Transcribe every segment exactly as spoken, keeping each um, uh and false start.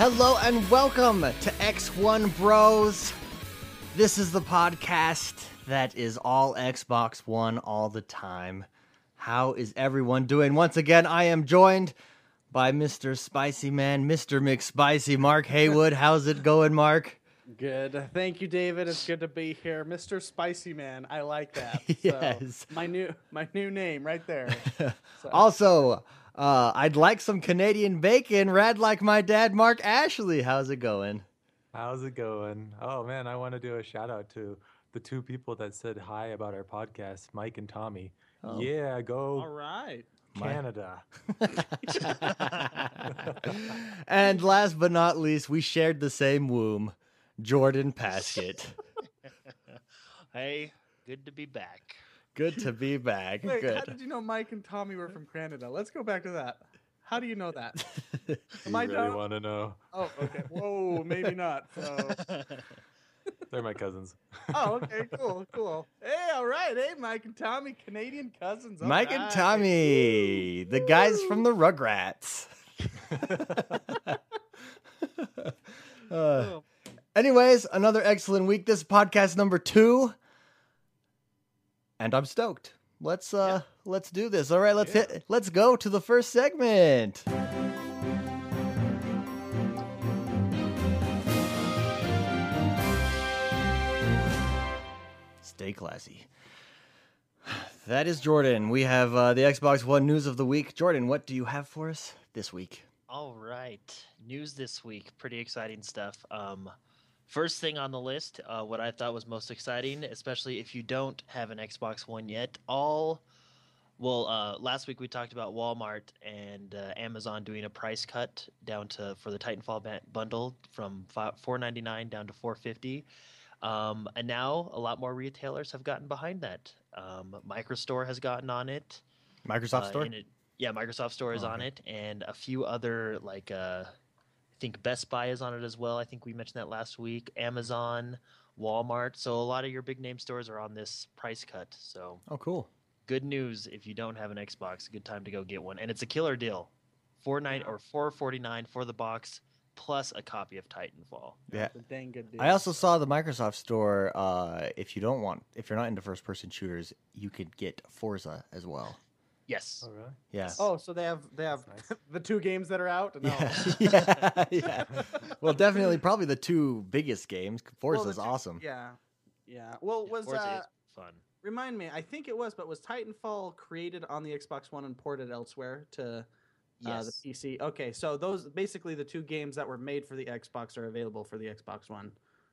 Hello and welcome to X one Bros. This is the podcast that is all Xbox One all the time. How is everyone doing? Once again, I am joined by Mister Spicy Man, Mister McSpicy, Mark Haywood. How's it going, Mark? Good. Thank you, David. It's good to be here. Mister Spicy Man. I like that. Yes. So, my new my new name right there. So. Also, Uh, I'd like some Canadian bacon, rad like my dad, Mark Ashley. How's it going? How's it going? Oh, man, I want to do a shout-out to the two people that said hi about our podcast, Mike and Tommy. Oh. Yeah, go. All right. Canada. And last but not least, we shared the same womb, Jordan Paskett. Hey, good to be back. Good to be back. Wait, good. How did you know Mike and Tommy were from Canada? Let's go back to that. How do you know that? You I really dumb? Want to know? Oh, okay. Whoa, maybe not. So. They're my cousins. Oh, okay, cool, cool. Hey, all right. Hey, Mike and Tommy, Canadian cousins. All Mike right. and Tommy, the guys from the Rugrats. uh, anyways, another excellent week. This is podcast number two. And I'm stoked. Let's uh, yeah. let's do this. All right, let's yeah. hit. Let's go to the first segment. Stay classy. That is Jordan. We have uh, the Xbox One news of the week. Jordan, what do you have for us this week? All right, news this week. Pretty exciting stuff. Um. First thing on the list, uh, what I thought was most exciting, especially if you don't have an Xbox One yet, all, well, uh, last week we talked about Walmart and uh, Amazon doing a price cut down to for the Titanfall bundle from four ninety-nine down to four fifty, um, and now a lot more retailers have gotten behind that. Um, Microsoft Store has gotten on it. Microsoft uh, Store? It, yeah, Microsoft Store is okay. on it, and a few other, like... Uh, I think Best Buy is on it as well. I think we mentioned that last week. Amazon, Walmart. So a lot of your big name stores are on this price cut. So oh, cool. Good news if you don't have an Xbox. Good time to go get one, and it's a killer deal, four nine or four forty nine for the box plus a copy of Titanfall. Yeah, that's a dang good deal. I also saw the Microsoft Store. Uh, if you don't want, if you're not into first person shooters, you could get Forza as well. Yes. Oh, really? Yeah. Oh, so they have they have nice. The two games that are out? No. Yeah. yeah, yeah. Well, definitely probably the two biggest games. Forza well, is two, awesome. Yeah. Yeah. Well, yeah, was Forza uh, is fun. Remind me, I think it was, but was Titanfall created on the Xbox One and ported elsewhere to yes. uh, the P C? Okay, so those basically the two games that were made for the Xbox are available for the Xbox One,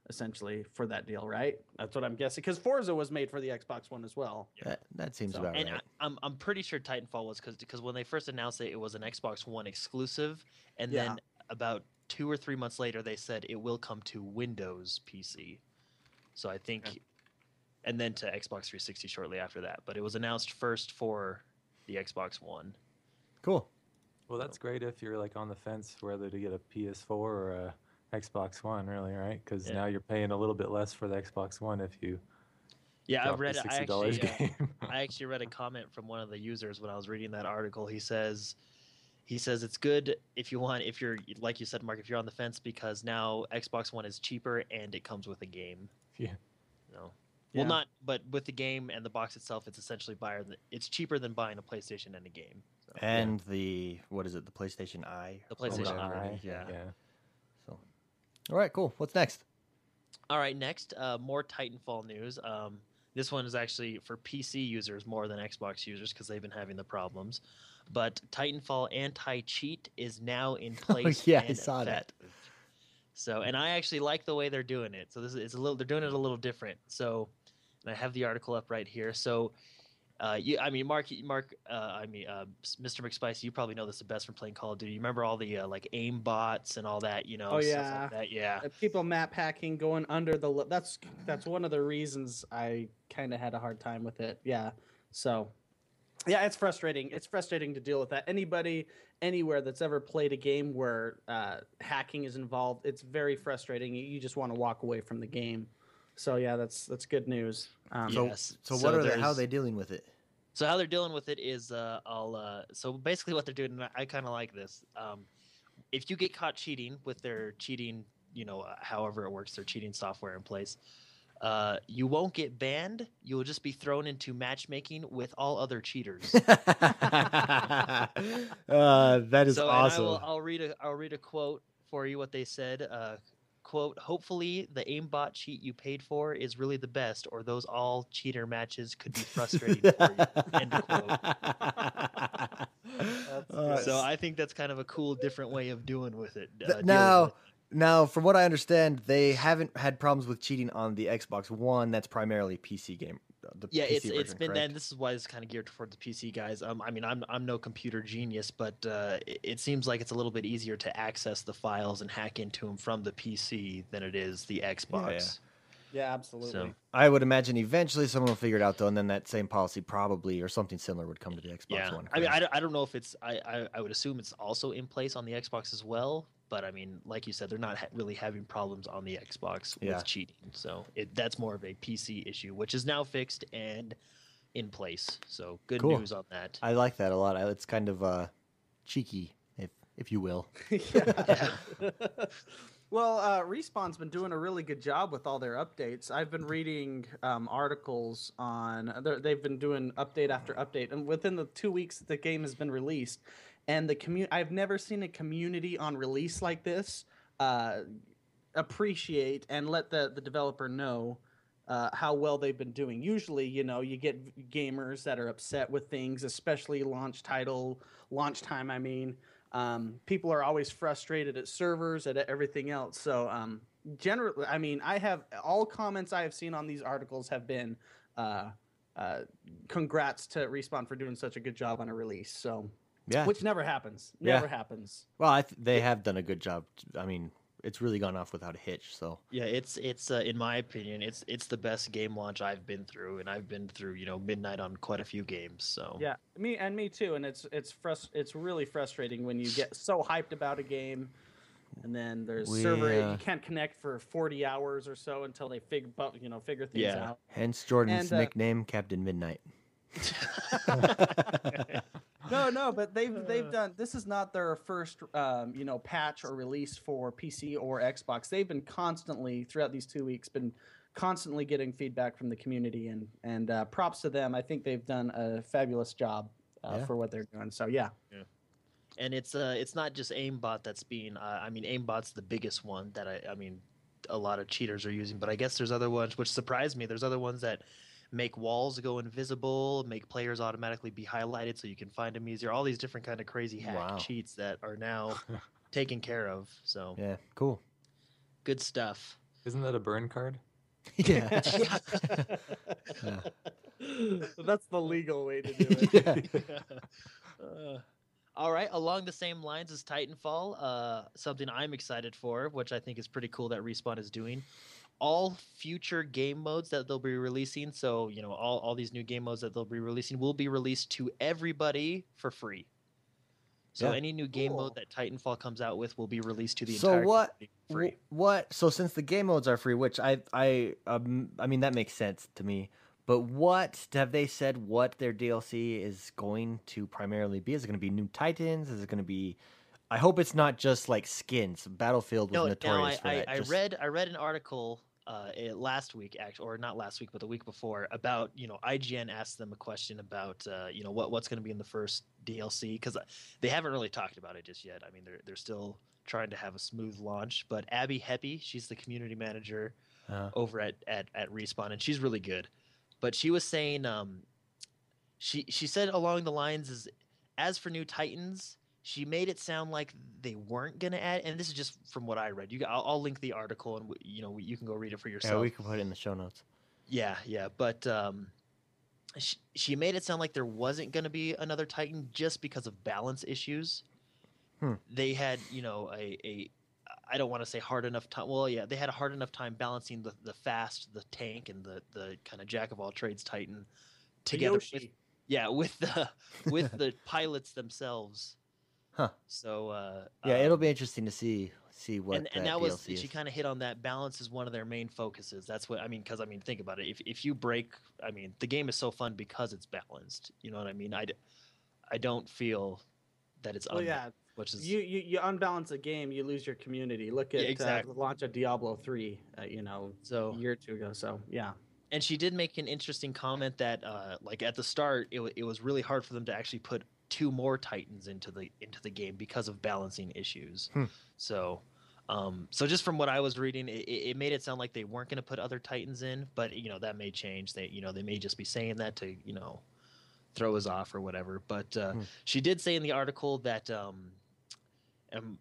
essentially, for that deal, right? That's what I'm guessing. Because Forza was made for the Xbox One as well. Yeah. That, that seems so, about and right. And I'm, I'm pretty sure Titanfall was, because when they first announced it, it was an Xbox One exclusive. And yeah. then about two or three months later, they said it will come to Windows P C. So I think... Yeah. And then to Xbox three sixty shortly after that. But it was announced first for the Xbox One. Cool. Well, that's great if you're like on the fence whether to get a P S four or a... Xbox One, really, right? Because yeah. now you're paying a little bit less for the Xbox One if you. Yeah, I read. The I actually, game. Uh, I actually read a comment from one of the users when I was reading that article. He says, he says it's good if you want, if you're like you said, Mark, if you're on the fence, because now Xbox One is cheaper and it comes with a game. Yeah. No. Yeah. Well, not, but with the game and the box itself, it's essentially buyer. It's cheaper than buying a PlayStation and a game. So, and yeah. the what is it? The PlayStation Eye. The PlayStation Eye. Yeah. yeah. All right, cool. What's next? All right, next, uh, more Titanfall news. Um, this one is actually for P C users more than Xbox users because they've been having the problems. But Titanfall anti-cheat is now in place. Oh, yeah, and I saw effective. that. So, and I actually like the way they're doing it. So this is it's a little. They're doing it a little different. So, and I have the article up right here. So. Uh, you, I mean, Mark, Mark, uh, I mean, uh, Mister McSpicy, you probably know this the best from playing Call of Duty. You remember all the uh, like aim bots and all that, you know? Oh yeah, like that. yeah. People map hacking, going under the. Lo- that's that's one of the reasons I kind of had a hard time with it. Yeah, so yeah, it's frustrating. It's frustrating to deal with that. Anybody anywhere that's ever played a game where uh, hacking is involved, it's very frustrating. You just want to walk away from the game. So yeah, that's that's good news. Um, yes. So, so what so are they, how are they dealing with it? So how they're dealing with it is uh, I'll uh, so basically what they're doing. And I, I kind of like this. Um, if you get caught cheating with their cheating, you know, however it works, their cheating software in place, uh, you won't get banned. You will just be thrown into matchmaking with all other cheaters. uh, that is so, awesome. I will, I'll read a I'll read a quote for you. What they said. Uh, Quote, hopefully the aimbot cheat you paid for is really the best, or those all cheater matches could be frustrating for you. End quote. Uh, so I think that's kind of a cool, different way of doing with it. Uh, now, with it. now, from what I understand, they haven't had problems with cheating on the Xbox One. That's primarily a P C game. The yeah, P C it's version, it's been correct? And this is why it's kind of geared toward the P C guys. Um, I mean, I'm I'm no computer genius, but uh, it, it seems like it's a little bit easier to access the files and hack into them from the P C than it is the Xbox. Yeah, yeah. yeah absolutely. So, I would imagine eventually someone will figure it out, though, and then that same policy probably or something similar would come to the Xbox yeah. One. Correct? I mean, I don't, I don't know if it's. I, I I would assume it's also in place on the Xbox as well. But I mean, like you said, they're not ha- really having problems on the Xbox yeah. with cheating. So it, that's more of a P C issue, which is now fixed and in place. So good cool. news on that. I like that a lot. I, it's kind of uh, cheeky, if if you will. yeah. yeah. Well, uh, Respawn's been doing a really good job with all their updates. I've been reading um, articles on – they've been doing update after update. And within the two weeks that the game has been released – and the commu- I've never seen a community on release like this uh, appreciate and let the, the developer know uh, how well they've been doing. Usually, you know, you get gamers that are upset with things, especially launch title, launch time, I mean. Um, people are always frustrated at servers, at everything else. So um, generally, I mean, I have all comments I have seen on these articles have been uh, uh, congrats to Respawn for doing such a good job on a release. So. Yeah. Which never happens. Never yeah. happens. Well, I th- they have done a good job. I mean, it's really gone off without a hitch. So yeah, it's it's uh, in my opinion, it's it's the best game launch I've been through, and I've been through you know midnight on quite a few games. So yeah, me and me too. And it's it's frust- it's really frustrating when you get so hyped about a game, and then there's we, server uh, you can't connect for forty hours or so until they fig you know figure things yeah. out. Hence Jordan's and, uh, nickname, Captain Midnight. No, no, but they've they've done. This is not their first, um, you know, patch or release for P C or Xbox. They've been constantly throughout these two weeks been constantly getting feedback from the community, and and uh, props to them. I think they've done a fabulous job uh, yeah. for what they're doing. So yeah. yeah. And it's uh it's not just aimbot that's being. Uh, I mean, aimbot's the biggest one that I I mean, a lot of cheaters are using. But I guess there's other ones which surprised me. There's other ones that. Make walls go invisible, make players automatically be highlighted so you can find them easier. All these different kind of crazy hack wow. cheats that are now taken care of. So yeah, cool. Good stuff. Isn't that a burn card? Yeah. yeah. yeah. So that's the legal way to do it. yeah. Yeah. Uh, all right, along the same lines as Titanfall, uh, something I'm excited for, which I think is pretty cool that Respawn is doing. All future game modes that they'll be releasing, so you know, all, all these new game modes that they'll be releasing will be released to everybody for free. So yeah. any new game cool. mode that Titanfall comes out with will be released to the so entire what, community for free. What? So since the game modes are free, which I I um, I mean that makes sense to me. But what have they said? What their D L C is going to primarily be? Is it going to be new Titans? Is it going to be? I hope it's not just like skins. Battlefield was no, notorious no, I, for that. I, I just... read I read an article. Uh, it, last week, actually, or not last week, but the week before, about you know, I G N asked them a question about uh, you know what what's going to be in the first D L C because they haven't really talked about it just yet. I mean, they're they're still trying to have a smooth launch. But Abby Heppy, she's the community manager uh. over at, at at Respawn, and she's really good. But she was saying, um, she she said along the lines is, as for new Titans. She made it sound like they weren't going to add, and this is just from what I read. You, I'll, I'll link the article, and you know you can go read it for yourself. Yeah, we can put it in the show notes. Yeah, yeah, but um, she, she made it sound like there wasn't going to be another Titan just because of balance issues. Hmm. They had, you know, a, a I don't want to say hard enough time. Well, yeah, they had a hard enough time balancing the, the fast, the tank, and the the kind of jack of all trades Titan together. With, yeah, with the with the pilots themselves. Huh. So uh, yeah, um, it'll be interesting to see see what. And that, and that D L C was is. She kind of hit on that. Balance is one of their main focuses. That's what I mean. Because I mean, think about it. If if you break, I mean, the game is so fun because it's balanced. You know what I mean? I, I don't feel that it's. Well, un- yeah, which is you, you, you unbalance a game, you lose your community. Look at yeah, exactly. uh, the launch of Diablo three, uh, you know, so a year or two ago. So yeah. And she did make an interesting comment that, uh, like at the start, it, it was really hard for them to actually put two more Titans into the into the game because of balancing issues. Hmm. So, um, so just from what I was reading, it, it made it sound like they weren't going to put other Titans in, but you know that may change. They you know they may just be saying that to you know throw us off or whatever. But uh, hmm. she did say in the article that um, um.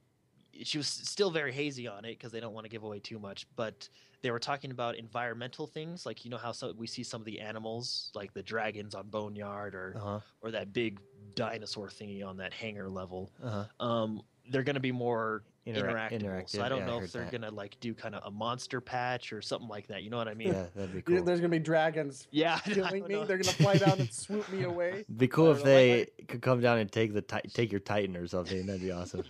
she was still very hazy on it because they don't want to give away too much, but they were talking about environmental things. Like, you know how so we see some of the animals, like the dragons on Boneyard or uh-huh. or that big dinosaur thingy on that hangar level. Uh-huh. Um, they're going to be more Interac- interactive. interactive. So I don't yeah, know I if they're going to like do kind of a monster patch or something like that. You know what I mean? Yeah, that'd be cool. There's going to be dragons yeah, killing me. They're going to fly down and swoop me away. It'd be cool if know, they like, like, could come down and take the ti- take your Titan or something. That'd be awesome.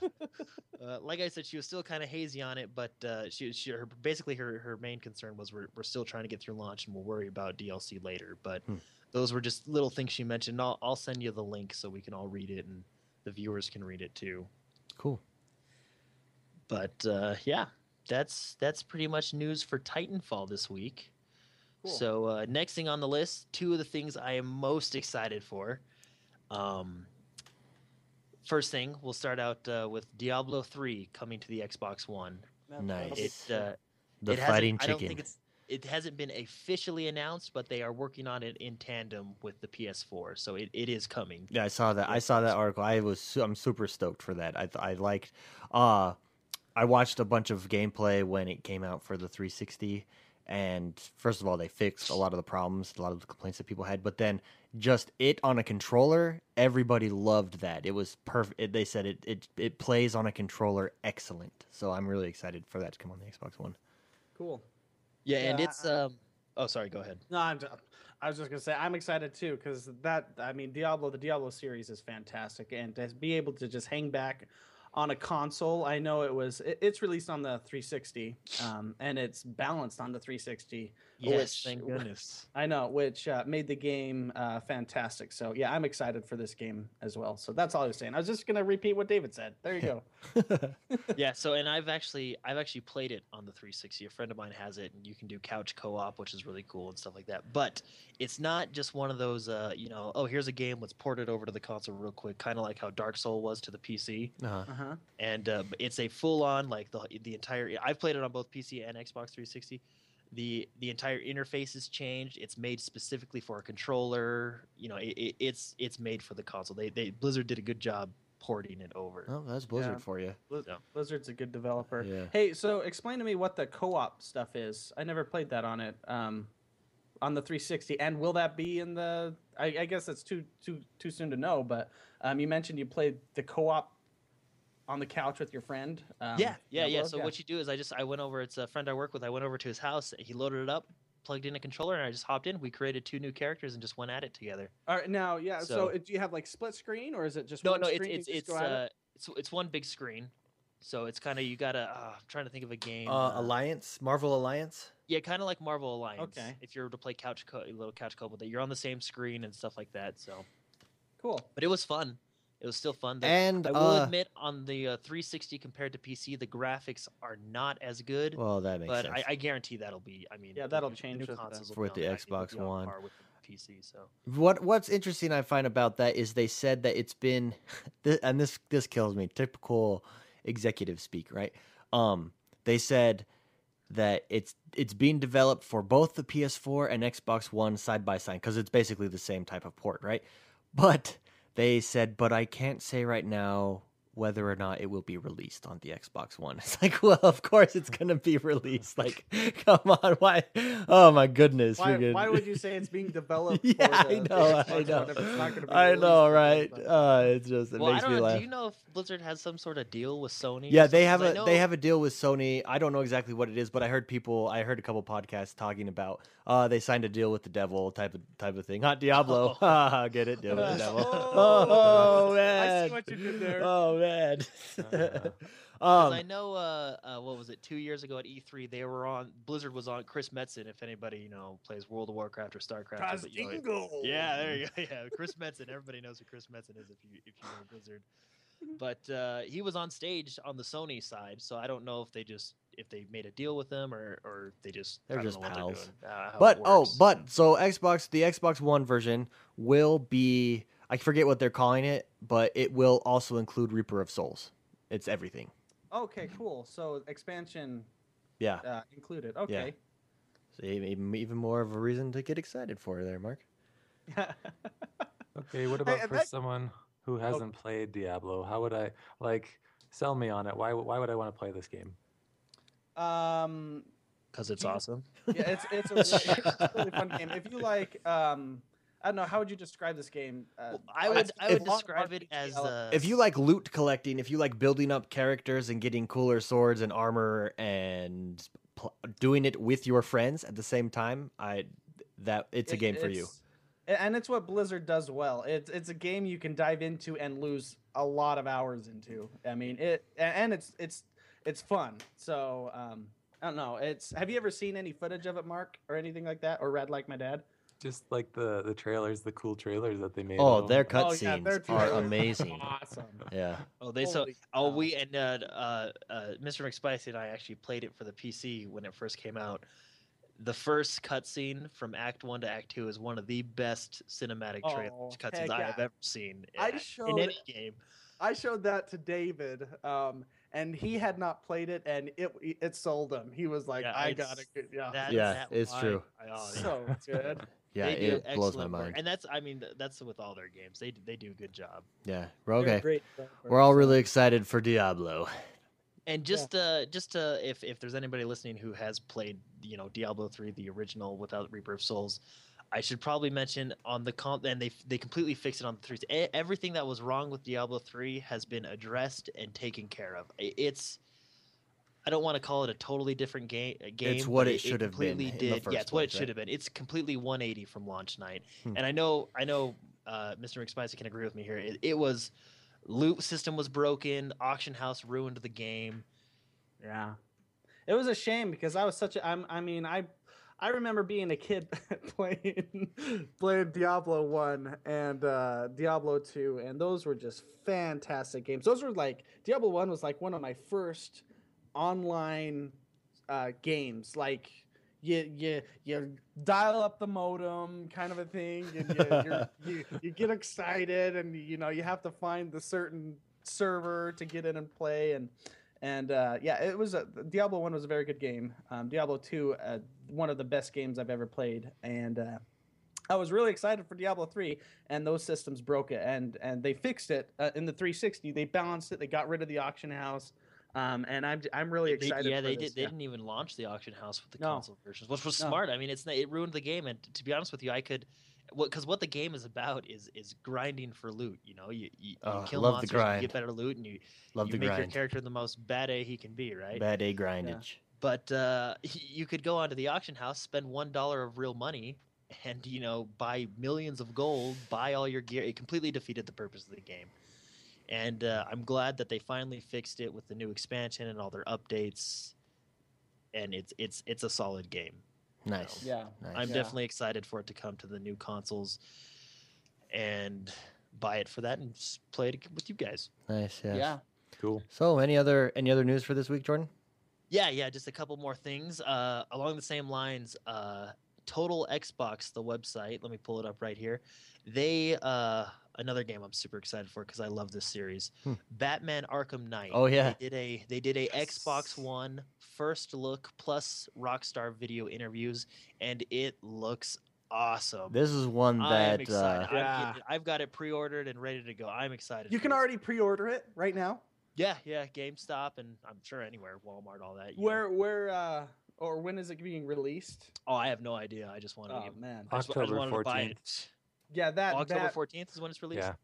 Uh, like I said, she was still kind of hazy on it, but uh, she, she her, basically her, her main concern was we're, we're still trying to get through launch and we'll worry about D L C later. But hmm. those were just little things she mentioned. I'll, I'll send you the link so we can all read it and the viewers can read it too. Cool. But uh, yeah, that's that's pretty much news for Titanfall this week. Cool. So uh, next thing on the list, two of the things I am most excited for. Um, first thing, we'll start out uh, with Diablo three coming to the Xbox One. Nice. It, uh, the it fighting chicken. I don't think it's, it hasn't been officially announced, but they are working on it in tandem with the P S four, so it, it is coming. Yeah, I saw that. I saw that article. I was I'm super stoked for that. I I liked. Uh, I watched a bunch of gameplay when it came out for the three sixty, and first of all, they fixed a lot of the problems, a lot of the complaints that people had, but then just it on a controller, everybody loved that. It was perfect. It, they said it, it it plays on a controller excellent, so I'm really excited for that to come on the Xbox One. Cool. Yeah, yeah and it's... I, um. Oh, sorry, go ahead. No, I'm, I was just going to say, I'm excited too, because that, I mean, Diablo, the Diablo series is fantastic, and to be able to just hang back on a console, I know it was. It, it's released on the three sixty, um, and it's balanced on the three sixty. Yes, which, thank goodness. I know, which uh, made the game uh, fantastic. So yeah, I'm excited for this game as well. So that's all I was saying. I was just gonna repeat what David said. There you go. Yeah. So, and I've actually, I've actually played it on the three sixty. A friend of mine has it, and you can do couch co-op, which is really cool and stuff like that. But it's not just one of those, uh, you know, oh, here's a game, let's port it over to the console real quick, kind of like how Dark Souls was to the P C. Uh-huh. Uh-huh. And uh, it's a full-on, like the the entire. I've played it on both P C and Xbox three sixty. The the entire interface is changed. It's made specifically for a controller. You know, it, it, it's it's made for the console. They they Blizzard did a good job porting it over. Oh, that's Blizzard yeah. for you. Blizzard's a good developer. Yeah. Hey, so explain to me what the co-op stuff is. I never played that on it, um, on the three sixty. And will that be in the? I, I guess it's too too too soon to know. But um, you mentioned you played the co-op on the couch with your friend. Um, yeah, yeah, yeah. So yeah. what you do is I just, I went over, it's a friend I work with, I went over to his house, he loaded it up, plugged in a controller, and I just hopped in. We created two new characters and just went at it together. All right, now, yeah, so, so do you have like split screen, or is it just no, one no, screen? No, no, it's it's, uh, it? it's it's one big screen. So it's kind of, you gotta, uh, I'm trying to think of a game. Uh, Alliance? Marvel Alliance? Yeah, kind of like Marvel Alliance. Okay. If you were to play couch co- little couch couple, that you're on the same screen and stuff like that, so. Cool. But it was fun. It was still fun. The, and I will uh, admit, on the uh, three sixty compared to P C, the graphics are not as good. Well, that makes but sense. But I, I guarantee that'll be. I mean, yeah, that'll new, change new with consoles the, with the Xbox One. With the P C, so what what's interesting I find about that is they said that it's been, and this this kills me. Typical executive speak, right? Um, they said that it's it's being developed for both the P S four and Xbox One side by side because it's basically the same type of port, right? But they said, but I can't say right now whether or not it will be released on the Xbox One. It's like, well, of course it's going to be released. Like, come on, why? Oh, my goodness. Why, gonna... why would you say it's being developed? yeah, for the, I know, I know. It's not gonna be I know, right? But... Uh, it's just, it well, makes I don't me know. laugh. Do you know if Blizzard has some sort of deal with Sony? Yeah, they have, a, know... they have a deal with Sony. I don't know exactly what it is, but I heard people, I heard a couple podcasts talking about uh, they signed a deal with the devil type of type of thing. Not Diablo. Oh. Get it? Deal with the devil. Oh, oh, man. I see what you did there. Oh, Oh, man. uh, um, I know, uh, uh, what was it, two years ago at E three, they were on, Blizzard was on Chris Metzen, if anybody, you know, plays World of Warcraft or StarCraft. But, you know, yeah, there you go. Yeah, Chris Metzen. Everybody knows who Chris Metzen is if you if you know Blizzard. But uh, he was on stage on the Sony side, so I don't know if they just if they made a deal with them or or they just they're just pals. They're uh, but oh, but so Xbox, the Xbox One version will be, I forget what they're calling it, but it will also include Reaper of Souls. It's everything. Okay, cool. So expansion, yeah, uh, included. Okay. Yeah. So even even more of a reason to get excited for there, Mark. Okay, what about hey, for that... someone who hasn't oh. played Diablo? How would I, like, sell me on it? Why why would I want to play this game? Um, because it's awesome. Yeah, it's it's a, really, it's a really fun game. If you like, um, I don't know, how would you describe this game? Uh, well, I would I would describe it as a... if you like loot collecting, if you like building up characters and getting cooler swords and armor and pl- doing it with your friends at the same time, I that it's a it, game for you. And it's what Blizzard does well. It's it's a game you can dive into and lose a lot of hours into. I mean, it and it's it's it's fun. So um, I don't know. It's have you ever seen any footage of it, Mark, or anything like that, or Rad Like My Dad? Just like the, the trailers, the cool trailers that they made. Oh, their cutscenes oh, yeah, are amazing. Awesome. Yeah. Oh, they so oh God. we and uh, uh, uh, Mister McSpicy and I actually played it for the P C when it first came out. The first cutscene from Act One to Act Two is one of the best cinematic oh, tra- cutscenes I have yeah. ever seen I showed, in any game. I showed that to David, um, and he had not played it, and it it sold him. He was like, yeah, "I got it." Yeah, that, yeah that it's line. True. Oh, yeah. So good. Yeah, they do it blows my mind. Work. And that's, I mean, that's with all their games. They do, they do a good job. Yeah, we're okay. Great we're all really excited for Diablo. And just yeah. uh, just uh, if if there's anybody listening who has played, you know, Diablo three, the original without Reaper of Souls, I should probably mention on the comp, and they they completely fixed it on the three. Everything that was wrong with Diablo three has been addressed and taken care of. It's I don't want to call it a totally different game. game it's what it, it should it have been. Did. Yeah, it's place, what it should right? have been. It's completely one eighty from launch night. Hmm. And I know I know uh, Mister McSpicy can agree with me here. It, it was. Loot system was broken. Auction house ruined the game. Yeah, it was a shame because I was such a. I'm, I mean, I, I remember being a kid playing, playing Diablo one and uh, Diablo two, and those were just fantastic games. Those were like Diablo one was like one of my first online uh, games. Like you, you, you dial up the modem, kind of a thing, and you, you're, you you get excited, and you know you have to find the certain server to get in and play, and and uh, yeah, it was a, Diablo one was a very good game. Um, Diablo two, uh, one of the best games I've ever played, and uh, I was really excited for Diablo three, and those systems broke it, and and they fixed it uh, in the three sixty. They balanced it. They got rid of the auction house. Um, and I'm I'm really excited. They, yeah, for they this. did. They yeah. didn't even launch the auction house with the no. console versions, which was no. smart. I mean, it's it ruined the game. And to be honest with you, I could, because what, what the game is about is is grinding for loot. You know, you you, oh, you kill monsters, you get better loot, and you love you the make grind. your character the most bad A he can be, right? Bad A grindage. Yeah. But uh, you could go onto the auction house, spend one dollar of real money, and you know buy millions of gold, buy all your gear. It completely defeated the purpose of the game. And uh, I'm glad that they finally fixed it with the new expansion and all their updates. And it's it's it's a solid game. Nice. So yeah. Nice. I'm yeah. definitely excited for it to come to the new consoles and buy it for that and play it with you guys. Nice. Yeah. Yeah. Cool. So any other any other news for this week, Jordan? Yeah. Yeah. Just a couple more things uh, along the same lines. Uh, Total Xbox, the website. Let me pull it up right here. They. Uh, Another game I'm super excited for because I love this series, hmm. Batman Arkham Knight. Oh yeah, they did a they did a yes. Xbox One first look plus Rockstar video interviews, and it looks awesome. This is one that uh, yeah. getting, I've got it pre-ordered and ready to go. I'm excited. You can this. already pre-order it right now. Yeah, yeah, GameStop and I'm sure anywhere, Walmart, all that. Where know. where uh, or when is it being released? Oh, I have no idea. I just want to. Oh get, man, October fourteenth. Yeah, that well, October fourteenth is when it's released. Yeah.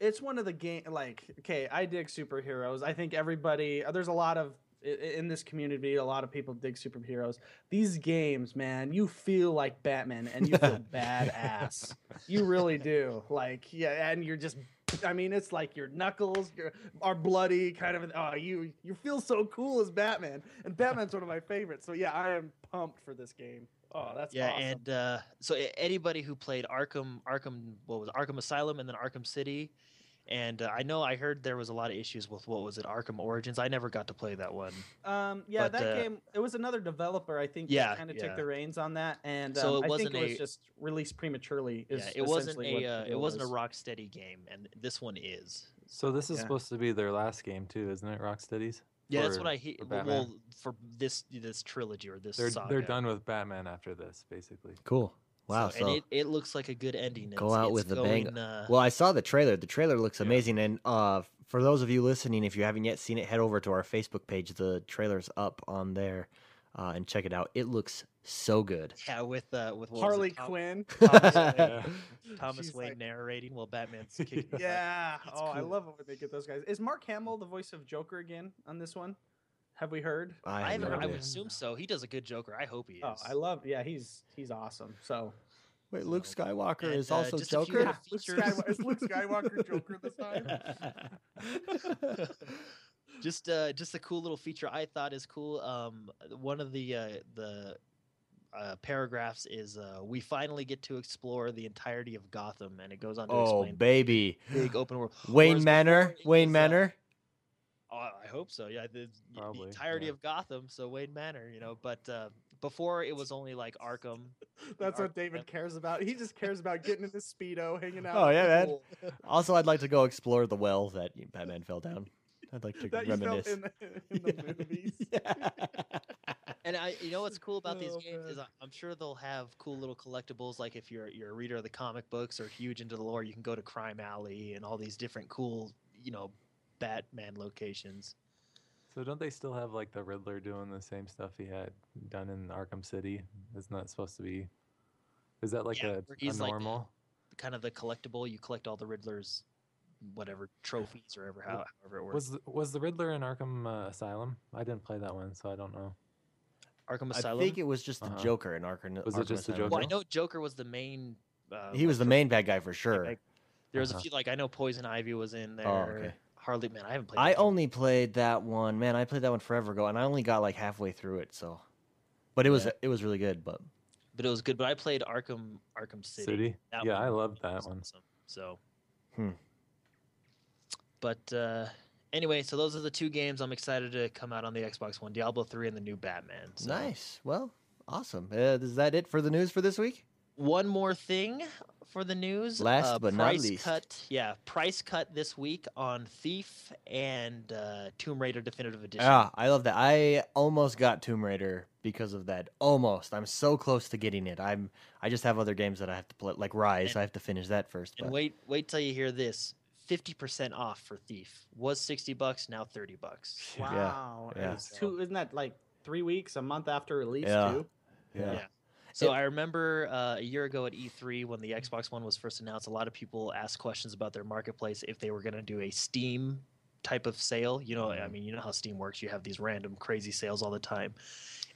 It's one of the game like okay, I dig superheroes. I think everybody there's a lot of in this community, a lot of people dig superheroes. These games, man, you feel like Batman and you feel badass. You really do. Like yeah, and you're just I mean, it's like your knuckles your, are bloody kind of oh, you you feel so cool as Batman. And Batman's one of my favorites. So yeah, I am pumped for this game. Oh, that's yeah, awesome. and uh, so anybody who played Arkham, Arkham, what was it, Arkham Asylum, and then Arkham City, And uh, I know I heard there was a lot of issues with, what was it, Arkham Origins? I never got to play that one. Um, yeah, but, that uh, game, it was another developer, I think, yeah, that kind of yeah. took the reins on that. And um, so it I wasn't think it was a, just released prematurely. Is yeah, it wasn't, a, uh, it wasn't was. a Rocksteady game, and this one is. So this is yeah. supposed to be their last game, too, isn't it, Rocksteady's? Yeah, or, that's what I hear. Well, for this this trilogy or this they're, saga. They're done with Batman after this, basically. Cool. Wow, so, so and it, it looks like a good ending. Go it's, out it's with the bang. Uh, well, I saw the trailer. The trailer looks yeah. amazing. And uh, for those of you listening, if you haven't yet seen it, head over to our Facebook page. The trailer's up on there, uh, and check it out. It looks so good. Yeah, with uh, with what Harley Tom- Quinn, Thomas, yeah. Thomas Wayne like... narrating while Batman's kicking. yeah. Oh, cool. I love it when they get those guys. Is Mark Hamill the voice of Joker again on this one? Have we heard? I, I, no I would assume so. He does a good Joker. I hope he is. Oh, I love. Yeah, he's he's awesome. So, wait, Luke Skywalker and, is also uh, Joker. Yeah, Luke Skywalker, is Luke Skywalker Joker this time? just uh, just a cool little feature I thought is cool. Um, one of the uh, the uh, paragraphs is uh, we finally get to explore the entirety of Gotham, and it goes on to oh, explain. Oh baby, big open world. Wayne Whereas Manor. Wayne Manor. Up, Oh, I hope so. Yeah, the, Probably, the entirety yeah. of Gotham, so Wayne Manor, you know. But uh, before it was only like Arkham. That's Ar- what David cares about. He just cares about getting in his Speedo, hanging out. Oh, yeah, man. Also, I'd like to go explore the well that Batman fell down. I'd like to that reminisce. You felt in the, in the yeah. movies. Yeah. And I, you know what's cool about oh, these games man. is I'm sure they'll have cool little collectibles. Like if you're you're a reader of the comic books or huge into the lore, you can go to Crime Alley and all these different cool, you know, Batman locations. So don't they still have like the Riddler doing the same stuff he had done in Arkham City? It's not supposed to be. Is that like yeah, a, a normal? Like the, kind of the collectible. You collect all the Riddler's whatever trophies or ever how, however it works. Was the, was the Riddler in Arkham uh, Asylum? I didn't play that one, so I don't know. Arkham Asylum. I think it was just the uh-huh. Joker in Arkham. Was Arkham it just Asylum. the Joker? Well, I know Joker was the main. Uh, he was the main bad guy for sure. Guy. There was uh-huh. a few like I know Poison Ivy was in there. Oh, okay. Harley, man, I haven't played. I only played that one, man. I played that one forever ago, and I only got like halfway through it. So, but it was yeah. it was really good. But, but it was good. But I played Arkham Arkham City. City? That yeah, one I loved that one. Awesome. So, hmm. but uh, anyway, so those are the two games I'm excited to come out on the Xbox One: Diablo three and the new Batman. So. Nice. Well, awesome. Uh, is that it for the news for this week? One more thing for the news. Last uh, but price not least. Cut, yeah, price cut this week on Thief and uh, Tomb Raider Definitive Edition. Ah, I love that. I almost got Tomb Raider because of that. Almost. I'm so close to getting it. I'm. I just have other games that I have to play, like Rise. And, I have to finish that first. And but. wait, wait till you hear this. fifty percent off for Thief. Was sixty bucks, now thirty bucks. Wow. Yeah. Yeah. It's two, isn't that like three weeks, a month after release yeah. too? Yeah. yeah. So it, I remember uh, a year ago at E three when the Xbox One was first announced, a lot of people asked questions about their marketplace if they were going to do a Steam type of sale. You know, mm-hmm. I mean, you know how Steam works. You have these random crazy sales all the time.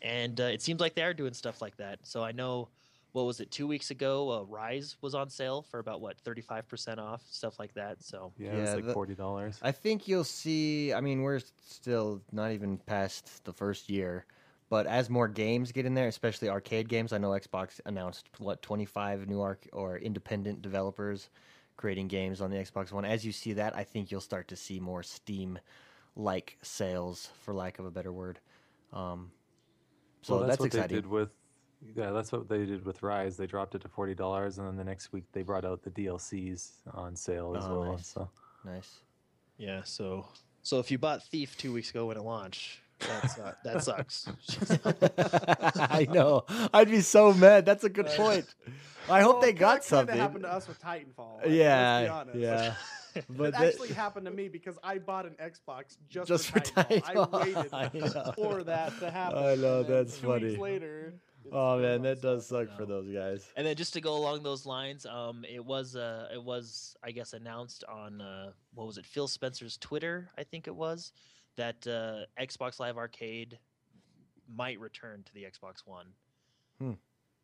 And uh, it seems like they are doing stuff like that. So I know, what was it, two weeks ago, uh, Rise was on sale for about, what, thirty-five percent off, stuff like that. So yeah, yeah it was like the, forty dollars. I think you'll see, I mean, we're still not even past the first year. But as more games get in there, especially arcade games, I know Xbox announced, what, twenty-five new arc or independent developers creating games on the Xbox One. As you see that, I think you'll start to see more Steam-like sales, for lack of a better word. Um, so well, that's, that's what exciting. They did with, yeah, that's what they did with Rise. They dropped it to forty dollars, and then the next week they brought out the D L Cs on sale as oh, well. Nice. So. nice. Yeah, so so if you bought Thief two weeks ago when it launched... That's not, that sucks. I know. I'd be so mad. That's a good point. I hope well, they got that something. That happened to us with Titanfall. Like, yeah. Yeah. But it actually happened to me because I bought an Xbox just, just for, for Titanfall. Titanfall. I waited I for that to happen. I know. That's two funny. Weeks later. Oh man, that does suck no. for those guys. And then just to go along those lines, um, it was uh, it was I guess announced on uh, what was it? Phil Spencer's Twitter, I think it was. That uh, Xbox Live Arcade might return to the Xbox One, hmm.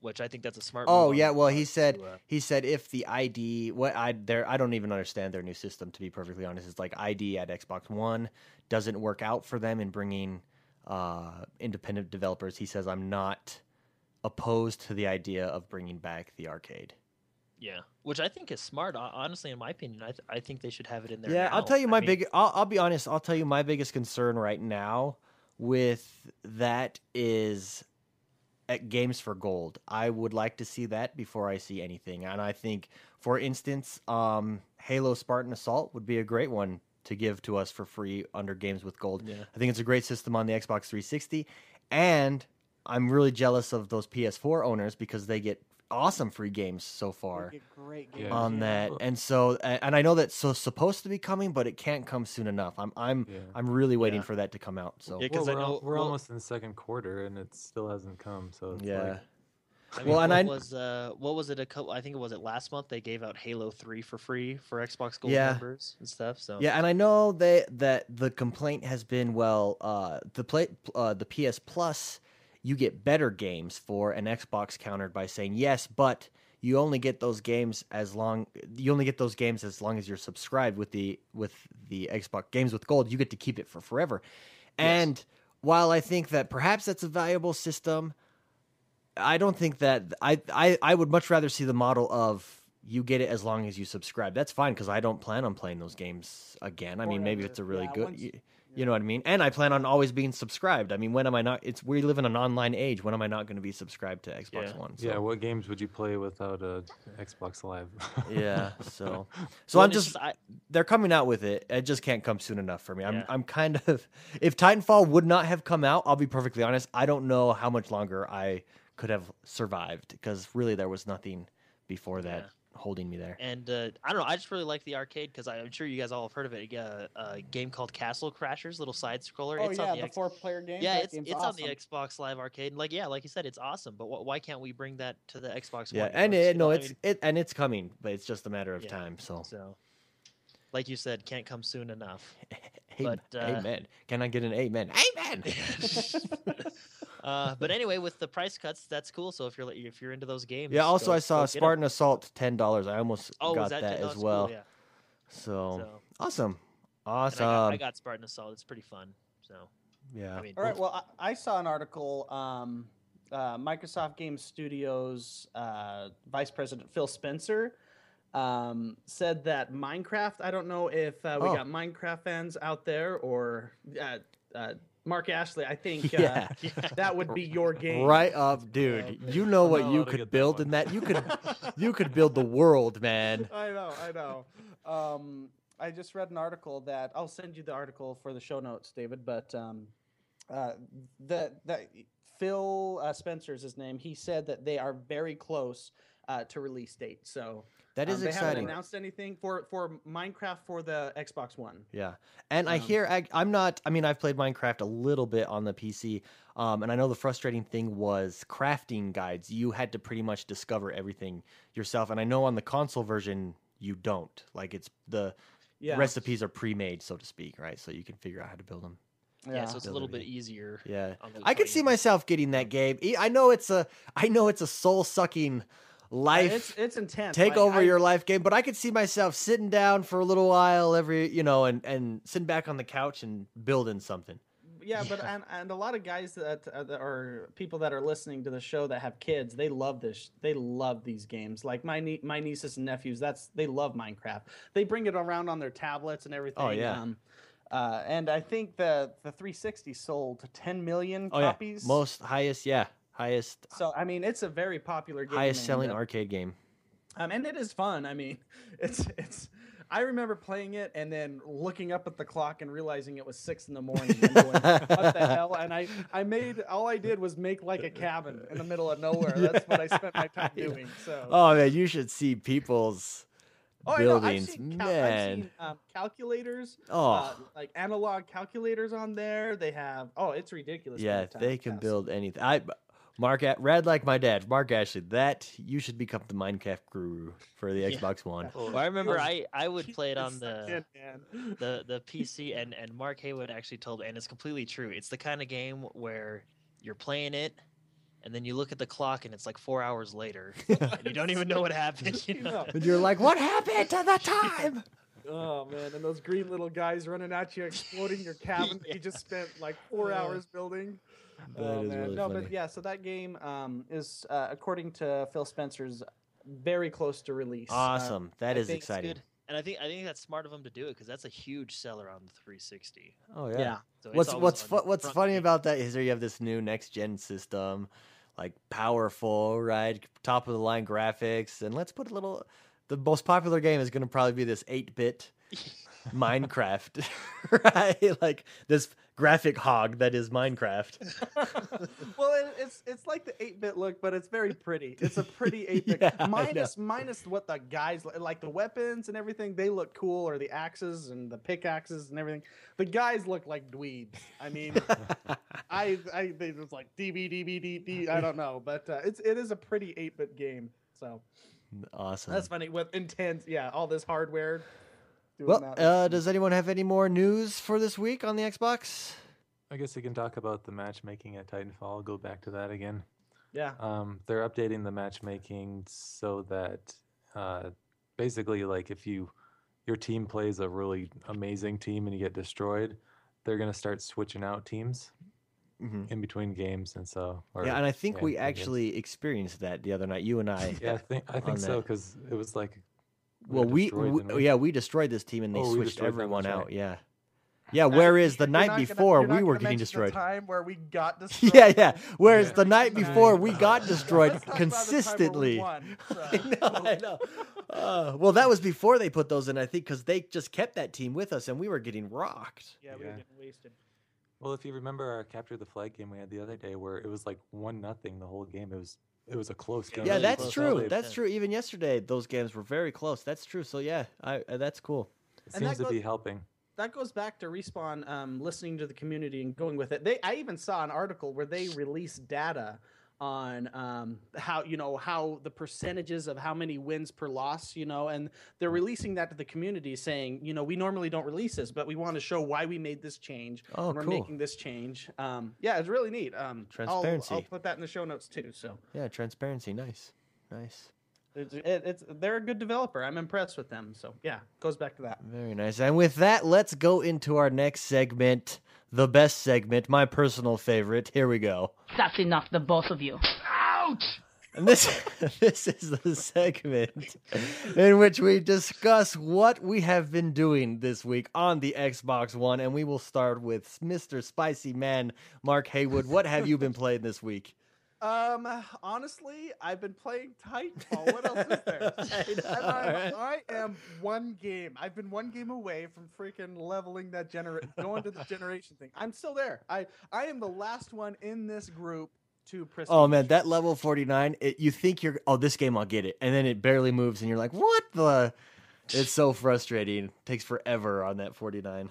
which I think that's a smart move. Oh yeah, well he said to, uh, he said if the I D what I there I don't even understand their new system, to be perfectly honest. It's like I D at Xbox One doesn't work out for them in bringing uh, independent developers. He says I'm not opposed to the idea of bringing back the arcade. Yeah, which I think is smart. Honestly, in my opinion, I th I think they should have it in there. Yeah, now. I'll tell you my I mean, big. I'll, I'll be honest. I'll tell you my biggest concern right now with that is at Games for Gold. I would like to see that before I see anything. And I think, for instance, um, Halo Spartan Assault would be a great one to give to us for free under Games with Gold. Yeah. I think it's a great system on the Xbox three sixty, and I'm really jealous of those P S four owners because they get awesome free games so far great games. on yeah. that, and so and I know that's so supposed to be coming, but it can't come soon enough. I'm I'm yeah. I'm really waiting yeah. for that to come out. So yeah, because well, I know we're well, almost in the second quarter and it still hasn't come. So it's yeah. Like... I mean, well, what and I was uh, what was it a couple? I think it was it last month they gave out Halo three for free for Xbox Gold yeah. members and stuff. So yeah, and I know they that the complaint has been well, uh, the play uh, the P S Plus. You get better games for an Xbox countered by saying yes, but you only get those games as long you only get those games as long as you're subscribed with the with the Xbox Games with Gold. You get to keep it for forever. And yes. while I think that perhaps that's a valuable system, I don't think that I I, I would much rather see the model of you get it as long as you subscribe. That's fine because I don't plan on playing those games again. I mean, maybe it's a really yeah, good. Once, you, You know what I mean? And I plan on always being subscribed. I mean, when am I not? It's we live in an online age. When am I not going to be subscribed to Xbox yeah. One? So. Yeah. What games would you play without a Xbox Live? yeah. So, so well, I'm just. I, they're coming out with it. It just can't come soon enough for me. I'm. Yeah. I'm kind of. If Titanfall would not have come out, I'll be perfectly honest. I don't know how much longer I could have survived because really there was nothing before that. Yeah. holding me there. And uh, I don't know, I just really like the arcade because I'm sure you guys all have heard of it. Uh, a game called Castle Crashers, little side scroller. Oh, it's yeah, on the, the four-player game. Yeah, it's, it's awesome. On the Xbox Live Arcade. And like yeah, like you said, it's awesome. But wh why can't we bring that to the Xbox yeah, One? Yeah, and it, no, it's I mean? it and it's coming, but it's just a matter of yeah, time. So. so, like you said, can't come soon enough. But, uh, amen. Can I get an amen? Amen. Uh, but anyway, with the price cuts, that's cool. So if you're if you're into those games, yeah. Also, go, I saw Spartan Assault ten dollars. I almost oh, got that, that as well. Cool, yeah. so, so awesome, awesome. I got, I got Spartan Assault. It's pretty fun. So yeah. I mean, all right. Well, I, I saw an article. Um, uh, Microsoft Game Studios uh, Vice President Phil Spencer um, said that Minecraft. I don't know if uh, we oh. got Minecraft fans out there or. Uh, uh, Mark Ashley, I think uh, yeah. that would be your game. Right up, dude. You know what no, you could build that in that. You could you could build the world, man. I know, I know. Um, I just read an article that I'll send you the article for the show notes, David, but um, uh, the, the, Phil uh, Spencer is his name. He said that they are very close uh, to release date. So that is um, they exciting. They haven't announced anything for, for Minecraft for the Xbox One. Yeah. And um, I hear, I, I'm not, I mean, I've played Minecraft a little bit on the P C. Um, and I know the frustrating thing was crafting guides. You had to pretty much discover everything yourself. And I know on the console version, you don't. Like it's the yeah. recipes are pre-made, so to speak, right? So you can figure out how to build them. Yeah, yeah, so it's a little bit easier. Yeah. I could see myself getting that game. I know it's a, I know it's a soul-sucking life, it's, it's intense. Take like, over I, your life game, but I could see myself sitting down for a little while every, you know, and and sitting back on the couch and building something. Yeah, yeah. but and, and a lot of guys that are people that are listening to the show that have kids, they love this. They love these games. Like my nie my nieces and nephews, that's they love Minecraft. They bring it around on their tablets and everything. Oh yeah. Um, uh, and I think the the three sixty sold ten million oh, copies. Yeah. Most highest, yeah. Highest, so I mean, it's a very popular game. Highest selling arcade game. Um, and it is fun. I mean, it's it's. I remember playing it and then looking up at the clock and realizing it was six in the morning. And going, what the hell? And I I made all I did was make like a cabin in the middle of nowhere. That's what I spent my time doing. So. Oh man, you should see people's. Oh, buildings, I know. I've seen cal man. I've seen, um, calculators, oh. uh, like analog calculators on there. They have. Oh, it's ridiculous. Yeah, they can past. build anything. I. Mark, rad like my dad, Mark Ashley, that you should become the Minecraft guru for the yeah. Xbox One. Well, I remember I, I would play it on the the, the P C, and, and Mark Haywood actually told, and it's completely true, it's the kind of game where you're playing it, and then you look at the clock, and it's like four hours later, and you don't even know what happened. You know? And you're like, what happened to the time? Oh, man, and those green little guys running at you, exploding your cabin yeah. that you just spent like four yeah. hours building. That oh, is man. Really no, funny. But yeah, so that game um, is, uh, according to Phil Spencer's very close to release. Awesome. Uh, that I is exciting. Good. And I think I think that's smart of them to do it because that's a huge seller on the three sixty. Oh yeah. yeah. So what's what's fu- what's funny game. about that is there you have this new next gen system, like powerful, right? Top of the line graphics, and let's put a little. The most popular game is going to probably be this eight bit Minecraft, right? Like this graphic hog that is Minecraft. Well, it, it's it's like the eight bit look, but it's very pretty. It's a pretty eight bit. yeah, minus minus what the guys like the weapons and everything. They look cool, or the axes and the pickaxes and everything. The guys look like dweebs. I mean, I I they was like D B D B D D. I don't know, but uh, it's it is a pretty eight bit game. So awesome. That's funny with intense. Yeah, all this hardware. Well, uh, does anyone have any more news for this week on the Xbox? I guess we can talk about the matchmaking at Titanfall. I'll go back to that again. Yeah. Um, they're updating the matchmaking so that uh, basically, like, if you your team plays a really amazing team and you get destroyed, they're going to start switching out teams mm-hmm. in between games, and so or, yeah. And I think yeah, we actually experienced that the other night. You and I. yeah, I think I think so because it was like. We well, we, we yeah we destroyed this team and they oh, switched everyone out. Right. Yeah, yeah. Whereas the night before we were getting destroyed. Time where we got destroyed. Yeah, yeah. Whereas yeah. the night before we got destroyed yeah, consistently. We won, so. I know. I know. Uh, well, that was before they put those in, I think, because they just kept that team with us and we were getting rocked. Yeah, we yeah. were getting wasted. Well, if you remember our Capture the Flag game we had the other day, where it was like one nothing the whole game. It was. It was a close game. Yeah, that's close true. That's yeah. true. Even yesterday, those games were very close. That's true. So, yeah, I, uh, that's cool. It and seems to goes, be helping. That goes back to Respawn um, listening to the community and going with it. They, I even saw an article where they released data on um, how, you know, how the percentages of how many wins per loss, you know, and they're releasing that to the community saying, you know, we normally don't release this, but we want to show why we made this change. Oh, and we're cool. making this change. Um, yeah, it's really neat. Um, transparency. I'll, I'll put that in the show notes too. So yeah, transparency. Nice, nice. It's, it, it's they're a good developer. I'm impressed with them. So yeah, goes back to that. Very nice. And with that, let's go into our next segment. The best segment, my personal favorite. Here we go. That's enough, the both of you. Ouch! And this, this is the segment in which we discuss what we have been doing this week on the Xbox One, and we will start with Mister Spicy Man, Mark Haywood. What have you been playing this week? Um, honestly, I've been playing Titanfall. What else is there? I, know, I, I am one game. I've been one game away from freaking leveling that genera- going to the generation thing. I'm still there. I, I am the last one in this group to prestige. Oh man, that level forty-nine, it, you think you're, oh, this game, I'll get it. And then it barely moves and you're like, what the, it's so frustrating. It takes forever on that forty-nine.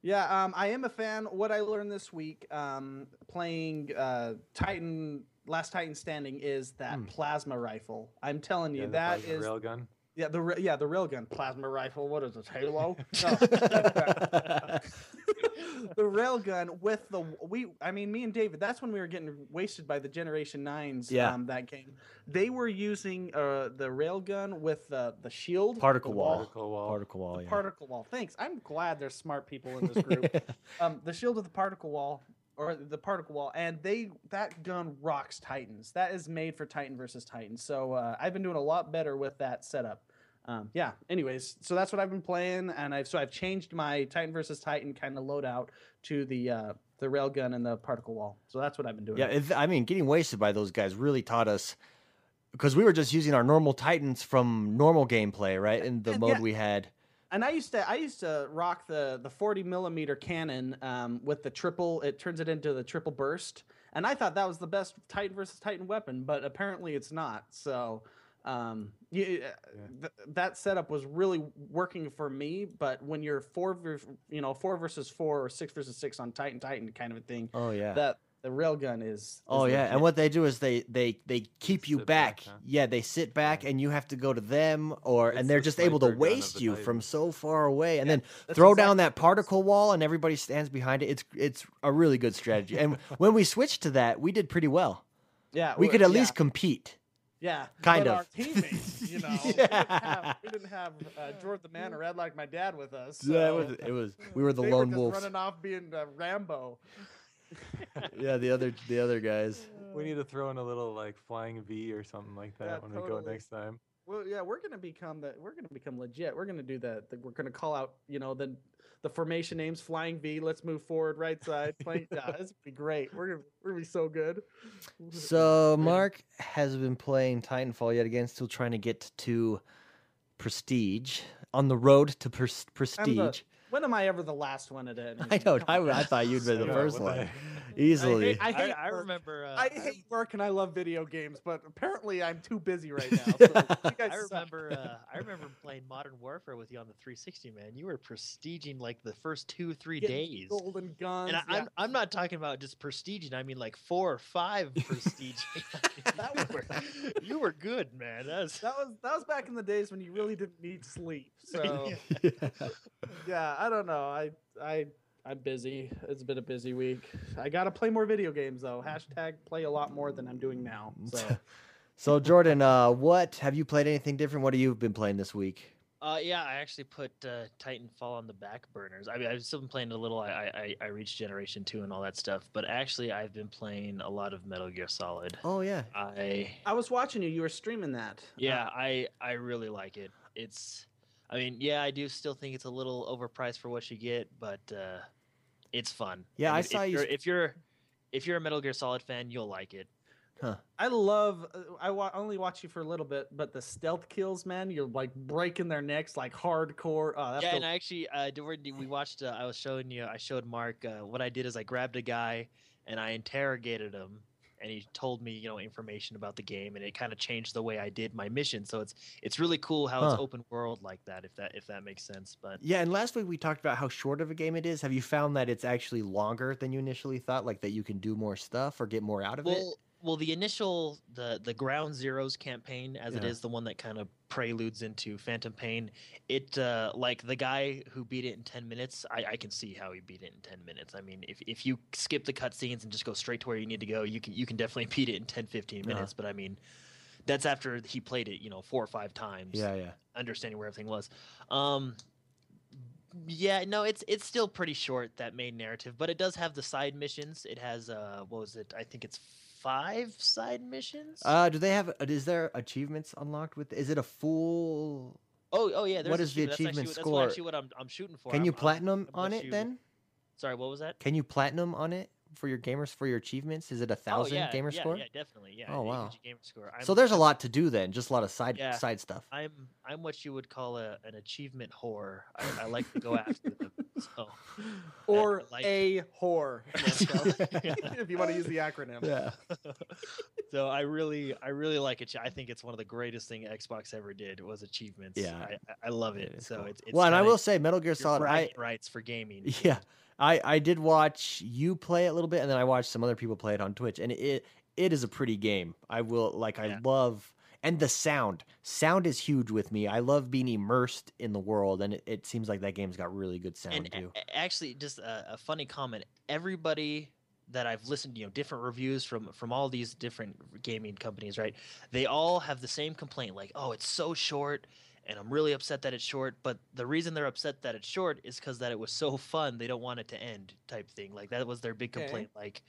Yeah, um, I am a fan. What I learned this week um, playing uh, Titan, Last Titan Standing, is that mm. plasma rifle. I'm telling you, yeah, that is railgun. Yeah, the yeah the railgun plasma rifle. What is it, Halo? No. The railgun with the we. I mean, me and David. That's when we were getting wasted by the Generation Nines. Yeah. Um, that game. They were using uh, the railgun with the the shield particle the wall. Particle wall. Particle wall. The yeah. Particle wall. Thanks. I'm glad there's smart people in this group. yeah. Um, the shield with the particle wall. Or the particle wall, and they that gun rocks Titans. That is made for Titan versus Titan. So uh, I've been doing a lot better with that setup. Um, yeah. Anyways, so that's what I've been playing, and I've so I've changed my Titan versus Titan kind of loadout to the uh, the railgun and the particle wall. So that's what I've been doing. Yeah, if, I mean, getting wasted by those guys really taught us because we were just using our normal Titans from normal gameplay, right? In the yeah. mode we had. And I used to I used to rock the, the forty millimeter cannon um, with the triple. It turns it into the triple burst, and I thought that was the best Titan versus Titan weapon, but apparently it's not. So um, you, yeah. th- that setup was really working for me. But when you're four, you know, four versus four or six versus six on Titan Titan kind of a thing. Oh yeah. That the railgun is. is oh yeah, legit. And what they do is they they, they keep sit you back. back huh? Yeah, they sit back, yeah. and you have to go to them, or it's and they're the just able to waste you from so far away, and yeah, then throw exactly down that particle wall, and everybody stands behind it. It's it's a really good strategy. And when we switched to that, we did pretty well. Yeah, we could at yeah. least compete. Yeah, kind but of. Our teammates, you know, yeah. we didn't have, we didn't have uh, George the Man or Red Like My Dad with us. So. Yeah, it was, it was. We were the they lone were just wolves running off being uh, Rambo. yeah, the other the other guys. We need to throw in a little like flying V or something like that yeah, when totally. we go next time. Well, yeah, we're gonna become that. We're gonna become legit. We're gonna do that. We're gonna call out, you know, the the formation names, flying V. Let's move forward, right side. Playing, yeah, this would be great. We're gonna, we're gonna be so good. So Mark has been playing Titanfall yet again, still trying to get to Prestige, on the road to pres Prestige. The, when am I ever the last one at it? I don't. I, I thought you'd be the first one. Easily. I, hate, I, hate I, I remember. Uh, I hate work and I love video games, but apparently I'm too busy right now. So you guys I remember. Uh, I remember playing Modern Warfare with you on the three sixty. Man, you were prestiging like the first two, three Get days. Golden guns. And I, yeah. I'm, I'm not talking about just prestiging. I mean like four or five prestiging. that were, you were good, man. That was that was that was back in the days when you really didn't need sleep. So yeah. yeah, I don't know. I I. I'm busy. It's been a busy week. I got to play more video games, though. Hashtag play a lot more than I'm doing now. So, so Jordan, uh, what have you played anything different? What have you been playing this week? Uh, yeah, I actually put uh, Titanfall on the back burners. I mean, I've still been playing a little. I, I I reached Generation two and all that stuff, but actually I've been playing a lot of Metal Gear Solid. Oh, yeah. I I was watching you. You were streaming that. Yeah, uh, I, I really like it. It's, I mean, yeah, I do still think it's a little overpriced for what you get, but... Uh, It's fun. Yeah, I, mean, I saw if you. You're, if you're, if you're a Metal Gear Solid fan, you'll like it. Huh. I love. I wa only watch you for a little bit, but the stealth kills, man, you're like breaking their necks like hardcore. Oh, that's yeah, and I actually, uh, we watched. Uh, I was showing you. I showed Mark. Uh, what I did is I grabbed a guy and I interrogated him, and he told me, you know, information about the game, and it kind of changed the way I did my mission. So it's it's really cool how huh. it's open world like that, if that if that makes sense. But yeah, and last week we talked about how short of a game it is. Have you found that it's actually longer than you initially thought, like that you can do more stuff or get more out of well, it? Well, the initial the the Ground Zeroes campaign, as yeah. it is the one that kind of preludes into Phantom Pain, it uh, like the guy who beat it in ten minutes. I, I can see how he beat it in ten minutes. I mean, if if you skip the cutscenes and just go straight to where you need to go, you can you can definitely beat it in ten, fifteen minutes. Uh-huh. But I mean, that's after he played it, you know, four or five times. Yeah, yeah. Understanding where everything was. Um, yeah, no, it's it's still pretty short, that main narrative, but it does have the side missions. It has uh, what was it? I think it's. Five side missions? Uh, do they have? Is there achievements unlocked with? Is it a full? Oh, oh yeah. What is the achievement that's actually, score? That's actually what I'm, I'm shooting for. Can I'm, you platinum I'm, I'm on it shoot. then? Sorry, what was that? Can you platinum on it for your gamers for your achievements? Is it a thousand oh, yeah, gamer yeah, score? Yeah, definitely. Yeah. Oh wow. Gamer score. So there's a lot to do then. Just a lot of side yeah, side stuff. I'm I'm what you would call a an achievement whore. I, I like to go after them. So, or like a whore, if you want to use the acronym. Yeah. So I really, I really like it. I think it's one of the greatest thing Xbox ever did was achievements. Yeah, I, I love it. It's so cool. it's, it's well, and I will say, Metal Gear Solid I, rights for gaming. Yeah, I, I did watch you play it a little bit, and then I watched some other people play it on Twitch, and it, it is a pretty game. I will like, I yeah. love. And the sound. Sound is huge with me. I love being immersed in the world, and it, it seems like that game's got really good sound, and too. Actually, just a, a funny comment. Everybody that I've listened to, you know, different reviews from, from all these different gaming companies, right, they all have the same complaint, like, oh, it's so short, and I'm really upset that it's short. But the reason they're upset that it's short is because that it was so fun, they don't want it to end type thing. Like, that was their big complaint, okay. like...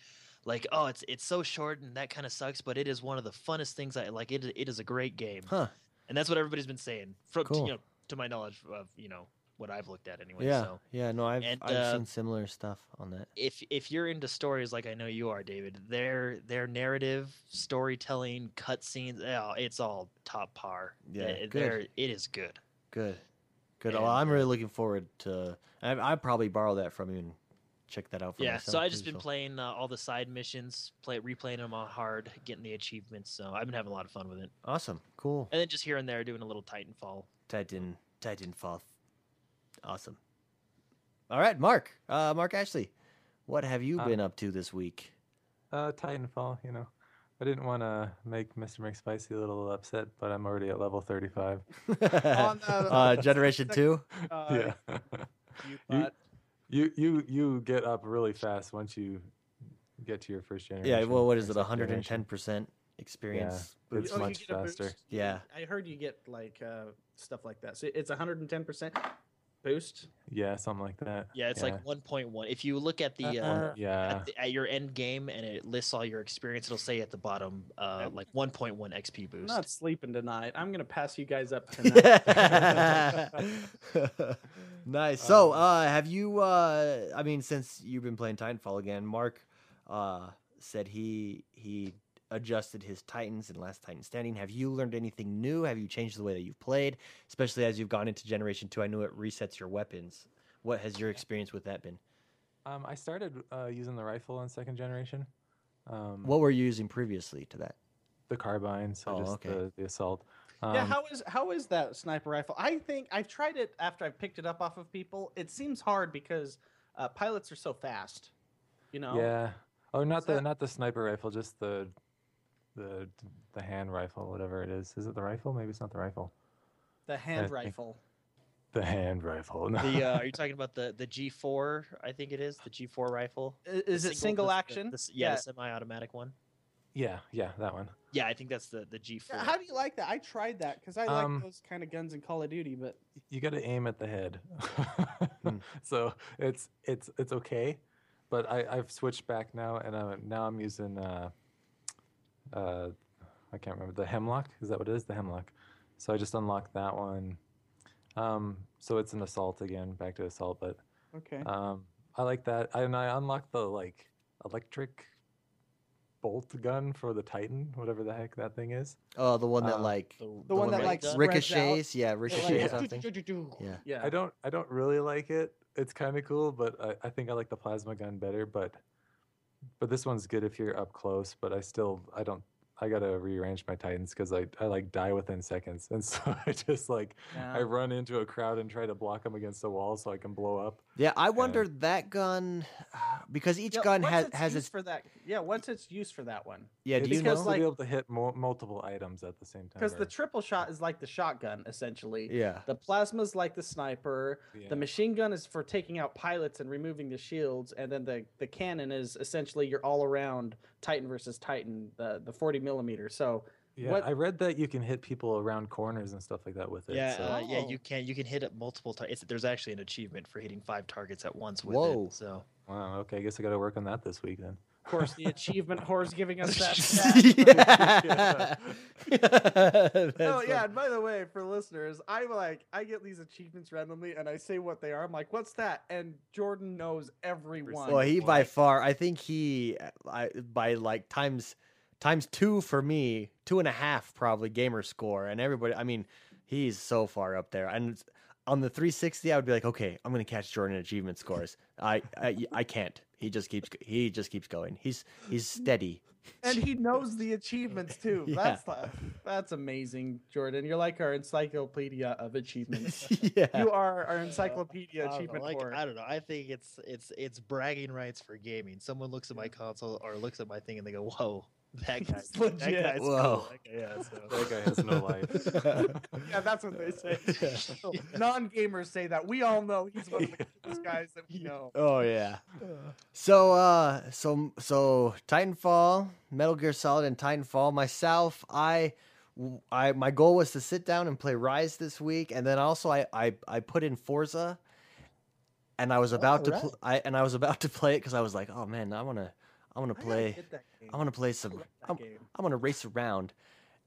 Like, oh, it's it's so short and that kind of sucks, but it is one of the funnest things. I like it. It is a great game, huh? And that's what everybody's been saying, from cool. to, you know, to my knowledge of you know what I've looked at anyway. Yeah, so. yeah, no, I've and, I've uh, seen similar stuff on that. If if you're into stories like I know you are, David, their their narrative, storytelling, cutscenes, oh, it's all top par. Yeah, it, good. it is good. Good, good. And, well, I'm really looking forward to. I I probably borrow that from you. And, check that out for yeah myself, so I've just been so. playing uh, all the side missions, play replaying them on hard, getting the achievements, so I've been having a lot of fun with it. Awesome. Cool. And then just here and there doing a little Titanfall. Titan Titanfall. Awesome. All right, Mark. Uh Mark Ashley, what have you uh, been up to this week? Uh Titanfall, you know. I didn't want to make Mister McSpicy a little upset, but I'm already at level thirty-five. On the, uh Generation two? Uh, yeah. You bought You you you get up really fast once you get to your first generation. Yeah, well, what is it? One hundred and ten percent experience. Yeah, it's oh, much faster. Yeah, I heard you get like uh, stuff like that. So it's one hundred and ten percent. boost? Yeah, something like that. Yeah, it's yeah. like one point one. If you look at the, uh, yeah. at, the, at your end game and it lists all your experience, it'll say at the bottom, uh, like one point one X P boost. I'm not sleeping tonight. I'm going to pass you guys up tonight. Nice. So uh, have you, uh, I mean, since you've been playing Titanfall again, Mark uh, said he he adjusted his Titans in Last Titan Standing. Have you learned anything new? Have you changed the way that you've played, especially as you've gone into Generation two? I know it resets your weapons. What has your experience with that been? Um, I started uh, using the rifle in second generation. Um, what were you using previously to that? The carbine, so oh, just okay. the, the assault. Um, yeah, how is how is that sniper rifle? I think I've tried it after I've picked it up off of people. It seems hard because uh, pilots are so fast, you know? Yeah. Oh, not the, not the sniper rifle, just the... The the hand rifle, whatever it is. Is it the rifle? Maybe it's not the rifle. The hand I rifle. The hand rifle. No. The, uh, are you talking about the, the G four, I think it is? The G four rifle? Is, is it single, single action? The, the, yeah, yeah, the semi-automatic one. Yeah, yeah, that one. Yeah, I think that's the, the G four. Yeah, how do you like that? I tried that because I um, like those kind of guns in Call of Duty, but... You got to aim at the head. mm. So it's it's it's okay, but I, I've switched back now, and I'm, now I'm using... Uh, Uh, I can't remember the hemlock. Is that what it is? The hemlock. So I just unlocked that one. Um, so it's an assault again, back to assault. But okay, um, I like that. I, and I unlocked the like electric bolt gun for the Titan, whatever the heck that thing is. Oh, the one that um, like the, the, the one, one that like ricochets. Yeah, ricochets. Yeah. Do, do, do, do. Yeah. yeah. I don't. I don't really like it. It's kind of cool, but I, I think I like the plasma gun better. But But this one's good if you're up close, but I still, I don't, I got to rearrange my Titans because I, I like die within seconds. And so I just like, yeah. I run into a crowd and try to block them against the wall so I can blow up. Yeah, I wonder and... that gun, because each yeah, gun has its... Has its... For that, yeah, once it's used for that one. Yeah, do it's you know? Like, to be able to hit mo- multiple items at the same time. Because or... the triple shot is like the shotgun, essentially. Yeah. The plasma's like the sniper. Yeah. The machine gun is for taking out pilots and removing the shields. And then the, the cannon is essentially your all-around Titan versus Titan, the, the forty millimeter. Millimeter. So yeah, what... I read that you can hit people around corners and stuff like that with it. Yeah, so. uh, yeah, you can. You can hit it multiple times. There's actually an achievement for hitting five targets at once with Whoa. it. So wow, okay, I guess I got to work on that this week then. Of course, the achievement whore's giving us that. yeah. Oh yeah, and by the way, for listeners, I like I get these achievements randomly, and I say what they are. I'm like, "What's that?" And Jordan knows everyone. Well, he by far, I think he, I, by like times. Times two for me, two and a half probably gamer score, and everybody. I mean, he's so far up there. And on the three sixty, I would be like, okay, I'm gonna catch Jordan achievement scores. I, I, I can't. He just keeps. He just keeps going. He's he's steady. And he knows the achievements too. yeah. That's like, that's amazing, Jordan. You're like our encyclopedia of achievements. yeah. You are our encyclopedia uh, achievement. I don't, know, like, I don't know. I think it's it's it's bragging rights for gaming. Someone looks at my console or looks at my thing and they go, whoa. That guy's legit. That guy's Whoa. Cool. That, guy, yeah, so. That guy has no life. yeah, that's what they say. Yeah. So yeah. Non-gamers say that. We all know he's one of the coolest guys that we know. Oh yeah. So uh, so so Titanfall, Metal Gear Solid, and Titanfall. Myself, I, I my goal was to sit down and play Rise this week, and then also I I, I put in Forza, and I was about oh, right. to pl- I and I was about to play it because I was like, oh man, I want to. I want to play. I want to play some. I want to race around,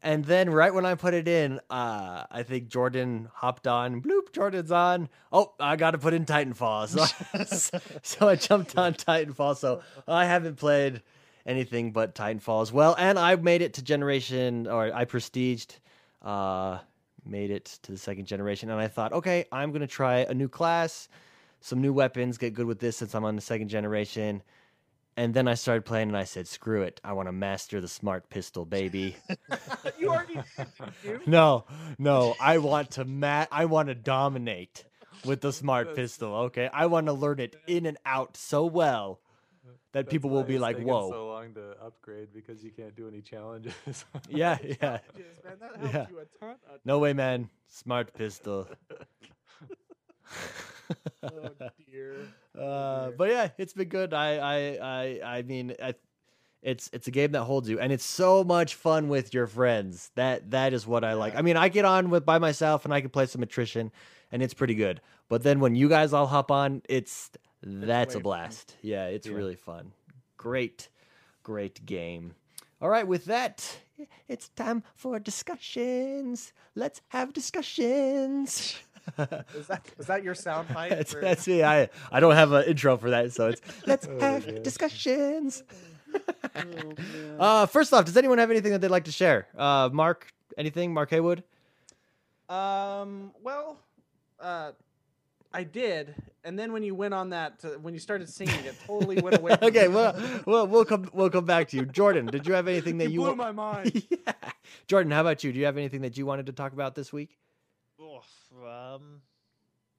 and then right when I put it in, uh, I think Jordan hopped on. Bloop, Jordan's on. Oh, I got to put in Titanfall, so I, so I jumped on Titanfall. So I haven't played anything but Titanfall as well, and I made it to generation, or I prestiged, uh, made it to the second generation, and I thought, okay, I'm gonna try a new class, some new weapons, get good with this since I'm on the second generation. And then I started playing, and I said, "Screw it! I want to master the smart pistol, baby." you already did, you? No, no. I want to mat. I want to dominate with the smart That's pistol. Okay, I want to learn it in and out so well that That's people will be like, "Whoa!" So long to upgrade because you can't do any challenges. yeah, yeah. Challenges, man. That helps yeah. you a ton, a ton. No way, man. Smart pistol. oh dear. Oh, uh, dear. But yeah, it's been good. I, I, I, I mean, I, it's it's a game that holds you, and it's so much fun with your friends. That that is what I yeah. like. I mean, I get on with by myself, and I can play some attrition, and it's pretty good. But then when you guys all hop on, it's that's a blast. Yeah, it's yeah. really fun. Great, great game. All right, with that, it's time for discussions. Let's have discussions. Is that is that your sound pipe? That's, that's me. I I don't have an intro for that, so it's let's oh, have yeah. discussions. Oh, uh, first off, does anyone have anything that they'd like to share? Uh, Mark, anything? Mark Haywood? Um. Well, uh, I did, and then when you went on that, uh, when you started singing, it totally went away. From okay. Me. Well, well, we'll come. We'll come back to you, Jordan. Did you have anything that you, you blew wa- my mind? Yeah. Jordan, how about you? Do you have anything that you wanted to talk about this week? Um,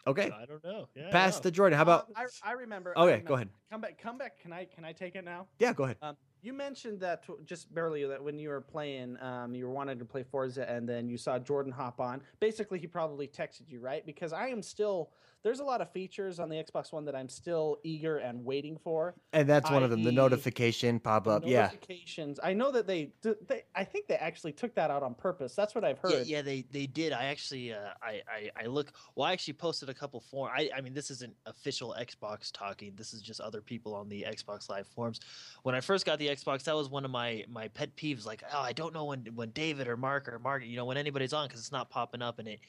okay. I don't know. Yeah, Pass the Jordan. How about? Uh, I, I remember. Okay, I remember. Go ahead. Come back. Come back. Can I? Can I take it now? Yeah, go ahead. Um, you mentioned that t- just barely that when you were playing, um, you wanted to play Forza, and then you saw Jordan hop on. Basically, he probably texted you, right? Because I am still. There's a lot of features on the Xbox One that I'm still eager and waiting for. And that's one I. of them. The notification pop up. Yeah. Notifications. I know that they, they. I think they actually took that out on purpose. That's what I've heard. Yeah, yeah they, they did. I actually. Uh, I, I I look. Well, I actually posted a couple forums. I I mean, this isn't official Xbox talking. This is just other people on the Xbox Live forums. When I first got the Xbox, that was one of my my pet peeves. Like, oh, I don't know when when David or Mark or Margaret, you know, when anybody's on because it's not popping up and it.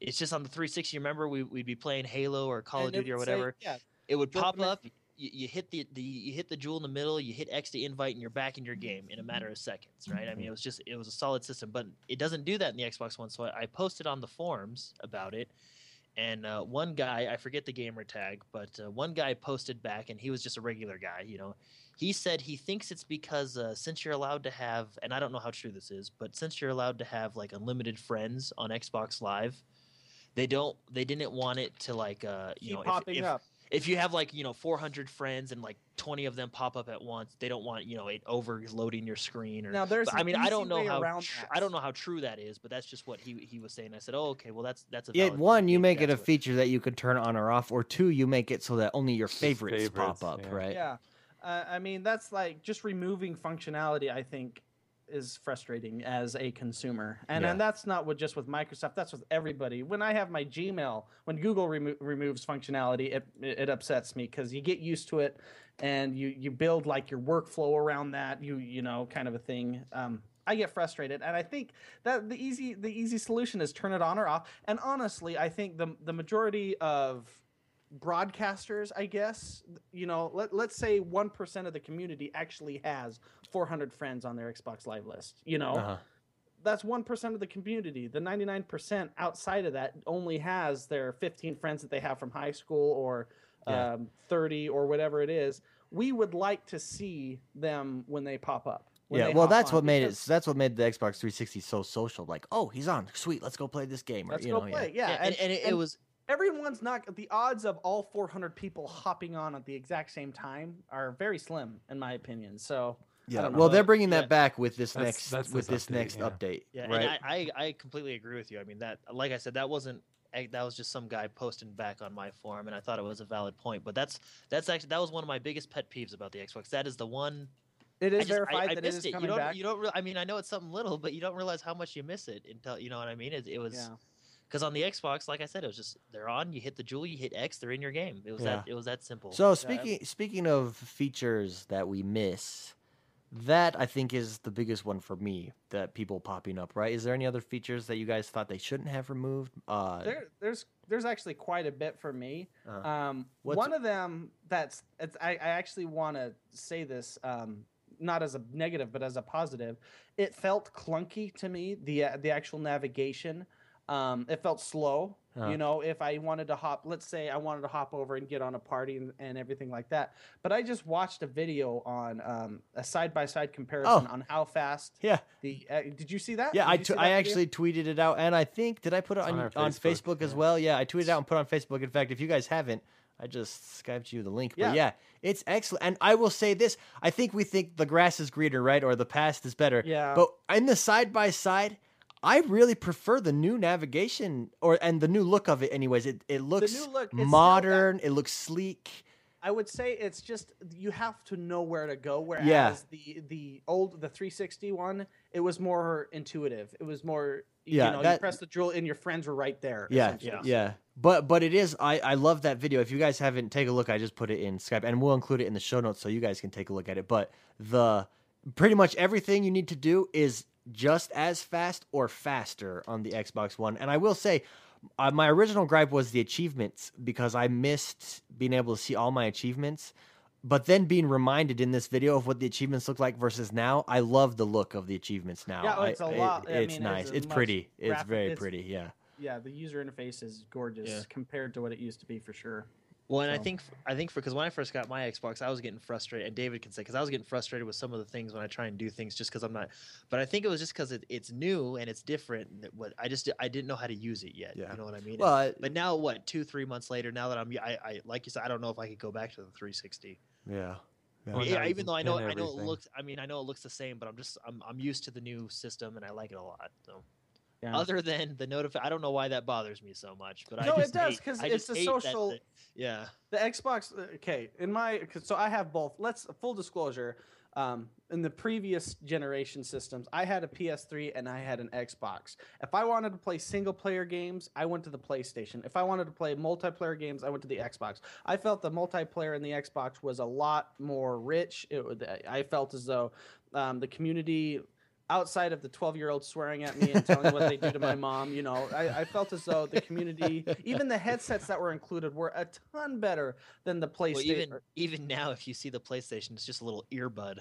It's just on the three sixty. Remember, we, we'd be playing Halo or Call of Duty or whatever. Say, yeah. It would pop Jordan up. You, you hit the, the you hit the jewel in the middle. You hit X to invite, and you're back in your game in a matter of seconds, right? I mean, it was just it was a solid system, but it doesn't do that in the Xbox One. So I, I posted on the forums about it, and uh, one guy, I forget the gamer tag, but uh, one guy posted back, and he was just a regular guy, you know. He said he thinks it's because uh, since you're allowed to have, and I don't know how true this is, but since you're allowed to have like unlimited friends on Xbox Live. They don't. They didn't want it to like, uh, you Keep know, popping if, if, up. If you have like, you know, four hundred friends and like twenty of them pop up at once, they don't want, you know, it overloading your screen. Or now there's. I mean, I don't know how. Tr- I don't know how true that is, but that's just what he he was saying. I said, oh, okay, well, that's that's a. It, one, you make it a what... feature that you could turn on or off, or two, you make it so that only your favorites, favorites pop up, yeah. right? Yeah, uh, I mean, that's like just removing functionality. I think. Is frustrating as a consumer, and yeah. and that's not what just with Microsoft. That's with everybody. When I have my Gmail, when Google remo- removes functionality, it it upsets me because you get used to it, and you you build like your workflow around that. You you know kind of a thing. Um, I get frustrated, and I think that the easy the easy solution is turn it on or off. And honestly, I think the the majority of broadcasters, I guess, you know, let, let's say one percent of the community actually has four hundred friends on their Xbox Live list, you know, uh-huh. that's one percent of the community. The ninety-nine percent outside of that only has their fifteen friends that they have from high school or yeah. um, thirty or whatever it is. We would like to see them when they pop up. Yeah, well, that's what made it. That's what made the Xbox three sixty so social. Like, oh, he's on. Sweet. Let's go play this game. Or, let's you go know, play. Yeah. yeah. yeah. And, and, and it, it was. Everyone's not – the odds of all four hundred people hopping on at the exact same time are very slim, in my opinion. So, yeah. I don't know. Well, they're bringing that yeah. back with this that's, next that's with this, this update, next yeah. update. Yeah, right? And I, I, I completely agree with you. I mean, that like I said, that wasn't – that was just some guy posting back on my forum, and I thought it was a valid point. But that's that's actually – that was one of my biggest pet peeves about the Xbox. That is the one – It is just, verified I, that I it is it. coming you don't, back. You don't re- I mean, I know it's something little, but you don't realize how much you miss it until – you know what I mean? It, it was yeah. – Because on the Xbox, like I said, it was just they're on. You hit the jewel, you hit X, they're in your game. It was yeah. that. It was that simple. So speaking yeah. speaking of features that we miss, that I think is the biggest one for me. That people popping up, right? Is there any other features that you guys thought they shouldn't have removed? Uh, there, there's there's actually quite a bit for me. Uh, um, one of them that's it's, I, I actually want to say this. Um, Not as a negative, but as a positive. It felt clunky to me. The uh, the actual navigation. Um, it felt slow, huh. you know, if I wanted to hop, let's say I wanted to hop over and get on a party and, and everything like that. But I just watched a video on um, a side-by-side comparison oh. on how fast. Yeah. The uh, did you see that? Yeah, did I, t- that I actually tweeted it out. And I think, did I put it on, on, on Facebook, Facebook yeah. as well? Yeah, I tweeted it out and put it on Facebook. In fact, if you guys haven't, I just Skyped you the link. But yeah. yeah, it's excellent. And I will say this. I think we think the grass is greener, right? Or the past is better. Yeah. But in the side-by-side, I really prefer the new navigation or and the new look of it anyways. It it looks look, modern. It looks sleek. I would say it's just you have to know where to go. Whereas yeah. the the old the three sixty one, it was more intuitive. It was more you yeah, know that, you press the drill and your friends were right there. Yeah, yeah, yeah. But but it is I I love that video. If you guys haven't, take a look. I just put it in Skype and we'll include it in the show notes so you guys can take a look at it. But the pretty much everything you need to do is just as fast or faster on the Xbox One. And I will say. Uh, my original gripe was the achievements because I missed being able to see all my achievements, but then being reminded in this video of what the achievements look like versus now, I love the look of the achievements now. Yeah, it's I, a lot. It, it's I mean, nice. It's, it's pretty. Graphic. It's very it's, pretty. Yeah. Yeah. The user interface is gorgeous yeah. compared to what it used to be for sure. Well, and so. I think I think for because when I first got my Xbox, I was getting frustrated, and David can say because I was getting frustrated with some of the things when I try and do things just because I'm not. But I think it was just because it, it's new and it's different. And what I just I didn't know how to use it yet. Yeah. You know what I mean? Well, and, I, but now what? Two, three months later, now that I'm I, I like you said, I don't know if I could go back to the three sixty. Yeah. yeah. Well, yeah even though I know I know it looks I mean I know it looks the same, but I'm just I'm I'm used to the new system and I like it a lot. So. Yeah. Other than the notification, I don't know why that bothers me so much, but I no, just it does because it's the social. That, yeah, the Xbox. Okay, in my so I have both. Let's full disclosure. Um, in the previous generation systems, I had a P S three and I had an Xbox. If I wanted to play single player games, I went to the PlayStation. If I wanted to play multiplayer games, I went to the Xbox. I felt the multiplayer in the Xbox was a lot more rich. It I felt as though um, the community. Outside of the twelve-year-old swearing at me and telling me what they do to my mom, you know, I, I felt as though the community, even the headsets that were included, were a ton better than the PlayStation. Well, even, even now, if you see the PlayStation, it's just a little earbud.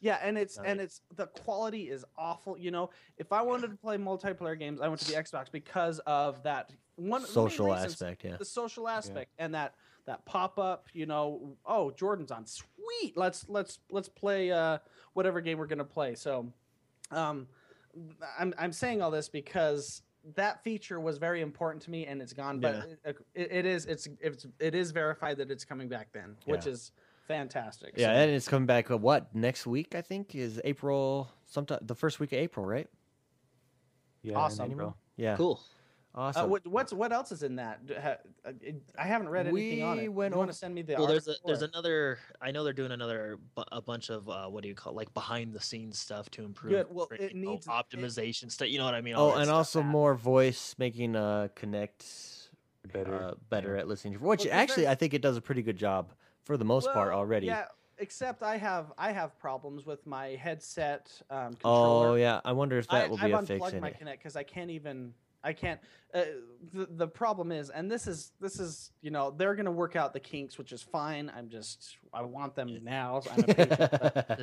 Yeah, and it's right. and it's the quality is awful. You know, if I wanted to play multiplayer games, I went to the Xbox because of that one social reasons, aspect, yeah, the social aspect, yeah. and that that pop-up. You know, oh, Jordan's on, sweet. Let's let's let's play uh, whatever game we're gonna play. So. Um, I'm I'm saying all this because that feature was very important to me, and it's gone. But yeah. it, it is it's it's it is verified that it's coming back then, yeah. which is fantastic. Yeah, so, and it's coming back. Uh, what next week? I think is April. Sometime the first week of April, right? Yeah, awesome. April. Yeah, cool. Awesome. Uh, what, what's what else is in that? I haven't read anything we on it. You want over... to send me the? Well, there's a, there's another. I know they're doing another a bunch of uh, what do you call it? Like behind the scenes stuff to improve. Good. Well, it needs optimization it... stuff. You know what I mean? All oh, and also that. more voice making uh, Connect better, uh, better yeah. at listening. Which well, actually, there's... I think it does a pretty good job for the most well, part already. Yeah. Except I have I have problems with my headset um, controller. Oh yeah, I wonder if that I, will I've be a fix. I've unplugged my Connect because I can't even. I can't. Uh, the, the problem is, and this is this is you know they're gonna work out the kinks, which is fine. I'm just I want them now. So I'm a patient, but,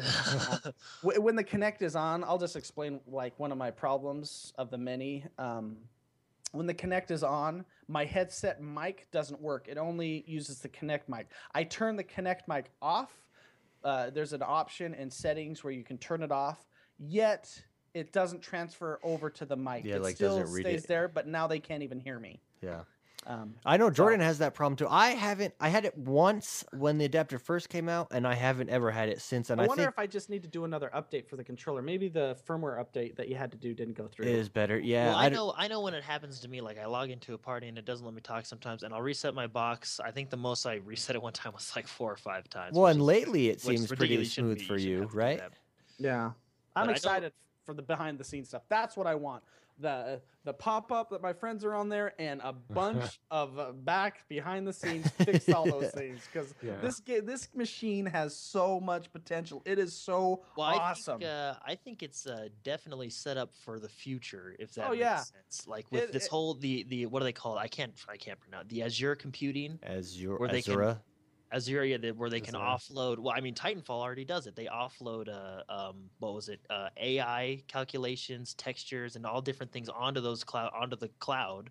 uh, when the Kinect is on, I'll just explain like one of my problems of the many. Um, when the Kinect is on, my headset mic doesn't work. It only uses the Kinect mic. I turn the Kinect mic off. Uh, there's an option in settings where you can turn it off. Yet. It doesn't transfer over to the mic. Yeah, it like still doesn't read stays it. there, but now they can't even hear me. Yeah, um, I know Jordan so. has that problem too. I haven't. I had it once when the adapter first came out, and I haven't ever had it since. And I, I wonder think if I just need to do another update for the controller. Maybe the firmware update that you had to do didn't go through. It is better. Yeah, well, I, I know. I know when it happens to me. Like I log into a party and it doesn't let me talk sometimes, and I'll reset my box. I think the most I reset it one time was like four or five times. Well, and is, lately it seems pretty smooth be. for you, you right? Yeah, I'm but excited. For the behind the scenes stuff. That's what I want. The the pop-up that my friends are on there and a bunch of uh, back behind the scenes fix all those things because yeah. this this machine has so much potential. It is so well, awesome. I think, uh, I think it's uh, definitely set up for the future if that oh, makes yeah. sense. Like with it, this it, whole the the what do they call it? I can't I can't pronounce the Azure computing. Azure where they Azura. Can, Azure, yeah, where they can offload. Well, I mean, Titanfall already does it. They offload, uh, um, what was it, uh, A I calculations, textures, and all different things onto those cloud, onto the cloud.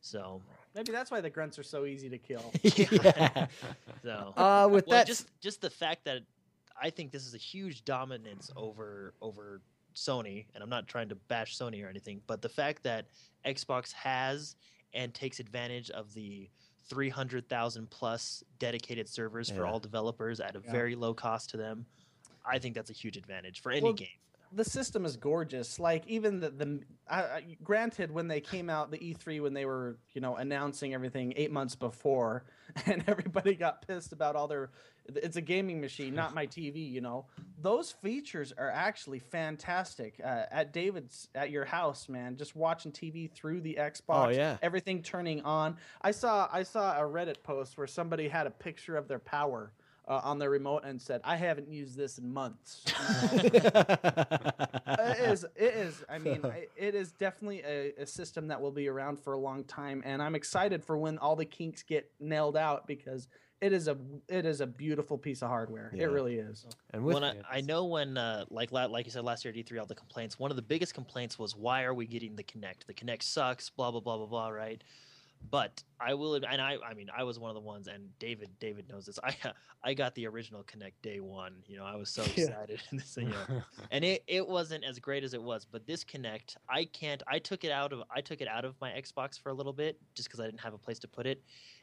So maybe that's why the grunts are so easy to kill. yeah. So uh, with well, that, just just the fact that I think this is a huge dominance over over Sony, and I'm not trying to bash Sony or anything, but the fact that Xbox has and takes advantage of the three hundred thousand plus dedicated servers yeah. for all developers at a yeah. very low cost to them. I think that's a huge advantage for any well, game. the system is gorgeous. Like, even the, the uh, granted, when they came out, the E three, when they were, you know, announcing everything eight months before, and everybody got pissed about all their, it's a gaming machine, not my T V, you know. Those features are actually fantastic. Uh, at David's, at your house, man, just watching T V through the Xbox, oh, yeah. everything turning on. I saw, I saw a Reddit post where somebody had a picture of their power Uh, on their remote and said, I haven't used this in months. it is, it is, I mean, it is definitely a, a system that will be around for a long time, and I'm excited for when all the kinks get nailed out, because it is a, it is a beautiful piece of hardware. Yeah. It really is. And with I, I know when, uh, like like you said, last year at E three, all the complaints, one of the biggest complaints was, why are we getting the Kinect? The Kinect sucks, blah, blah, blah, blah, blah, right? But I will, and I, I mean, I was one of the ones, and David, David knows this. I, I got the original Kinect day one. You know, I was so excited, yeah. this, you know, and it, it wasn't as great as it was. But this Kinect, I can't. I took it out of, I took it out of my Xbox for a little bit, just because I didn't have a place to put it,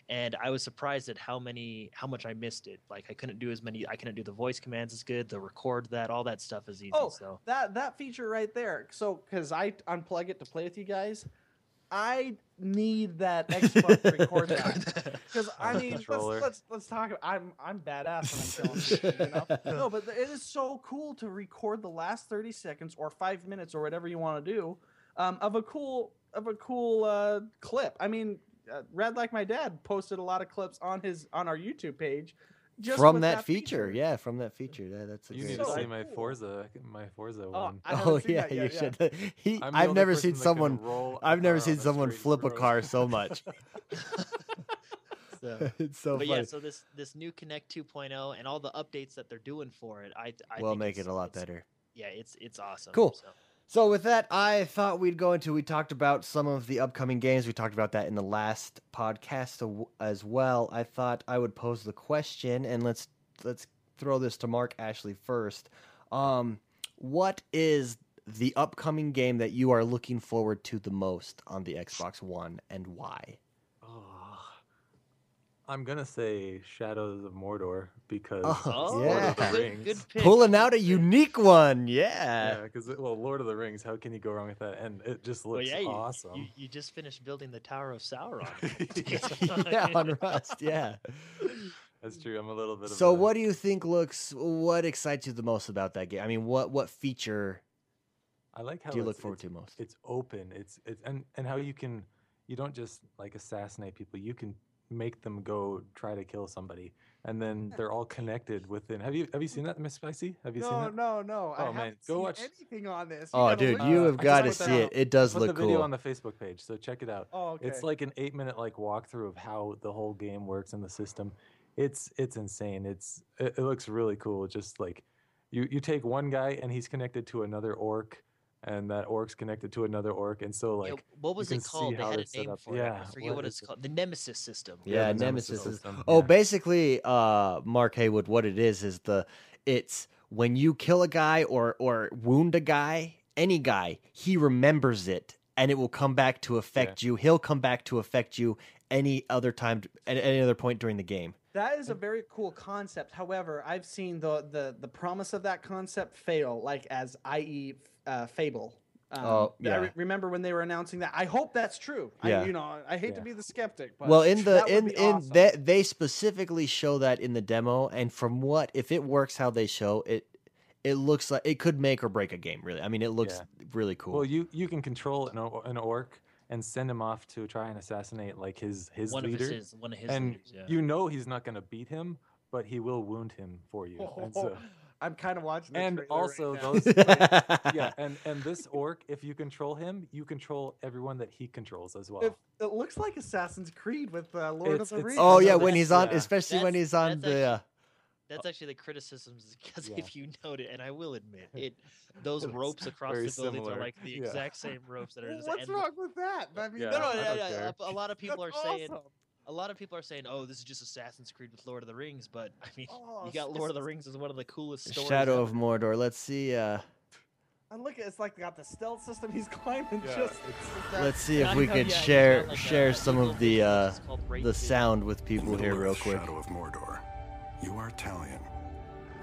and I was surprised at how many, how much I missed it. Like, I couldn't do as many. I couldn't do the voice commands as good. The record that, all that stuff is easy. Oh, so. that that feature right there. So, because I unplug it to play with you guys. I need that Xbox record that, because I mean, let's, let's let's talk about, I'm I'm badass when I'm telling you, you know? No, but it is so cool to record the last thirty seconds or five minutes or whatever you want to do, um, of a cool of a cool uh, clip. I mean, uh, Rad Like My Dad posted a lot of clips on his on our YouTube page. Just from that, that feature. feature, yeah, from that feature. That, that's you need so to see cool. my Forza, my Forza oh, one. Oh yeah, yet, you yeah. should. He, I've never seen someone. I've never seen someone flip road. a car so much. so, it's so. But funny. yeah, so this this new Kinect two point oh and all the updates that they're doing for it, I, I will make it a lot better. Yeah, it's it's awesome. Cool. So. So with that, I thought we'd go into, we talked about some of the upcoming games. We talked about that in the last podcast as well. I thought I would pose the question, and let's let's throw this to Mark Ashley first. Um, what is the upcoming game that you are looking forward to the most on the Xbox One, and why? Oh, I'm going to say Shadows of Mordor, because oh, yeah. Lord of the Rings. Good, good pulling out a unique one, yeah. Yeah, because, well, Lord of the Rings, how can you go wrong with that? And it just looks well, yeah, awesome. You, you, you just finished building the Tower of Sauron. yeah, on Rust, yeah. That's true. I'm a little bit of So a... what do you think looks, what excites you the most about that game? I mean, what, what feature I like how do you look forward to most? It's open. It's, it's and, and how you can, you don't just, like, assassinate people. You can make them go try to kill somebody, and then they're all connected within. Have you have you seen that, Miss Spicy? Have you no, seen that? No, no, no. Oh I man, go watch anything on this. You oh, dude, look. you have uh, got to see it. It does put look cool. Put the video cool. on the Facebook page, so check it out. Oh, okay. It's like an eight minute like walkthrough of how the whole game works in the system. It's it's insane. It's it, it looks really cool. Just like you you take one guy and he's connected to another orc. And that orc's connected to another orc, and so like, yeah, what was it called? They had a name for it. Yeah, I forget what, what it's called. The Nemesis system. Yeah, yeah the Nemesis system. system. Oh, yeah. Basically, uh, Mark Haywood, what it is is the it's when you kill a guy or or wound a guy, any guy, he remembers it, and it will come back to affect yeah. you. He'll come back to affect you any other time, at any other point during the game. That is a very cool concept. However, I've seen the the the promise of that concept fail, like as I E uh, Fable. Um, oh, yeah. I re- remember when they were announcing that. I hope that's true. Yeah. I, you know, I hate yeah. to be the skeptic. But well, in the in in awesome. that they specifically show that in the demo, and from what if it works how they show it, it looks like it could make or break a game. Really, I mean, it looks yeah. really cool. Well, you you can control an, an orc and send him off to try and assassinate like his his one leader. Of his, one of his and leaders, yeah. you know he's not going to beat him, but he will wound him for you. Oh, and so, I'm kind of watching. The and also right those, like, yeah, and and this orc, if you control him, you control everyone that he controls as well. If, it looks like Assassin's Creed with uh, Lord it's, of the Rings. Oh yeah, when he's on, yeah. especially that's, when he's on the. Actually, uh, That's actually the criticisms, because yeah. if you note it, and I will admit it, those ropes across the buildings similar. are like the yeah. exact same ropes that are. Well, just what's wrong with that? I mean, yeah, no, no, no, no, no. A lot of people That's are awesome. saying, a lot of people are saying, oh, this is just Assassin's Creed with Lord of the Rings, but I mean, oh, you got Lord of the Rings as one of the coolest stories. Shadow of Mordor. Let's see. Uh... And look, it's like they got the stealth system. He's climbing yeah. just. Let's see if we could yeah, share like share that. some of the uh, the sound with people here real quick. Shadow of Mordor. You are Talion,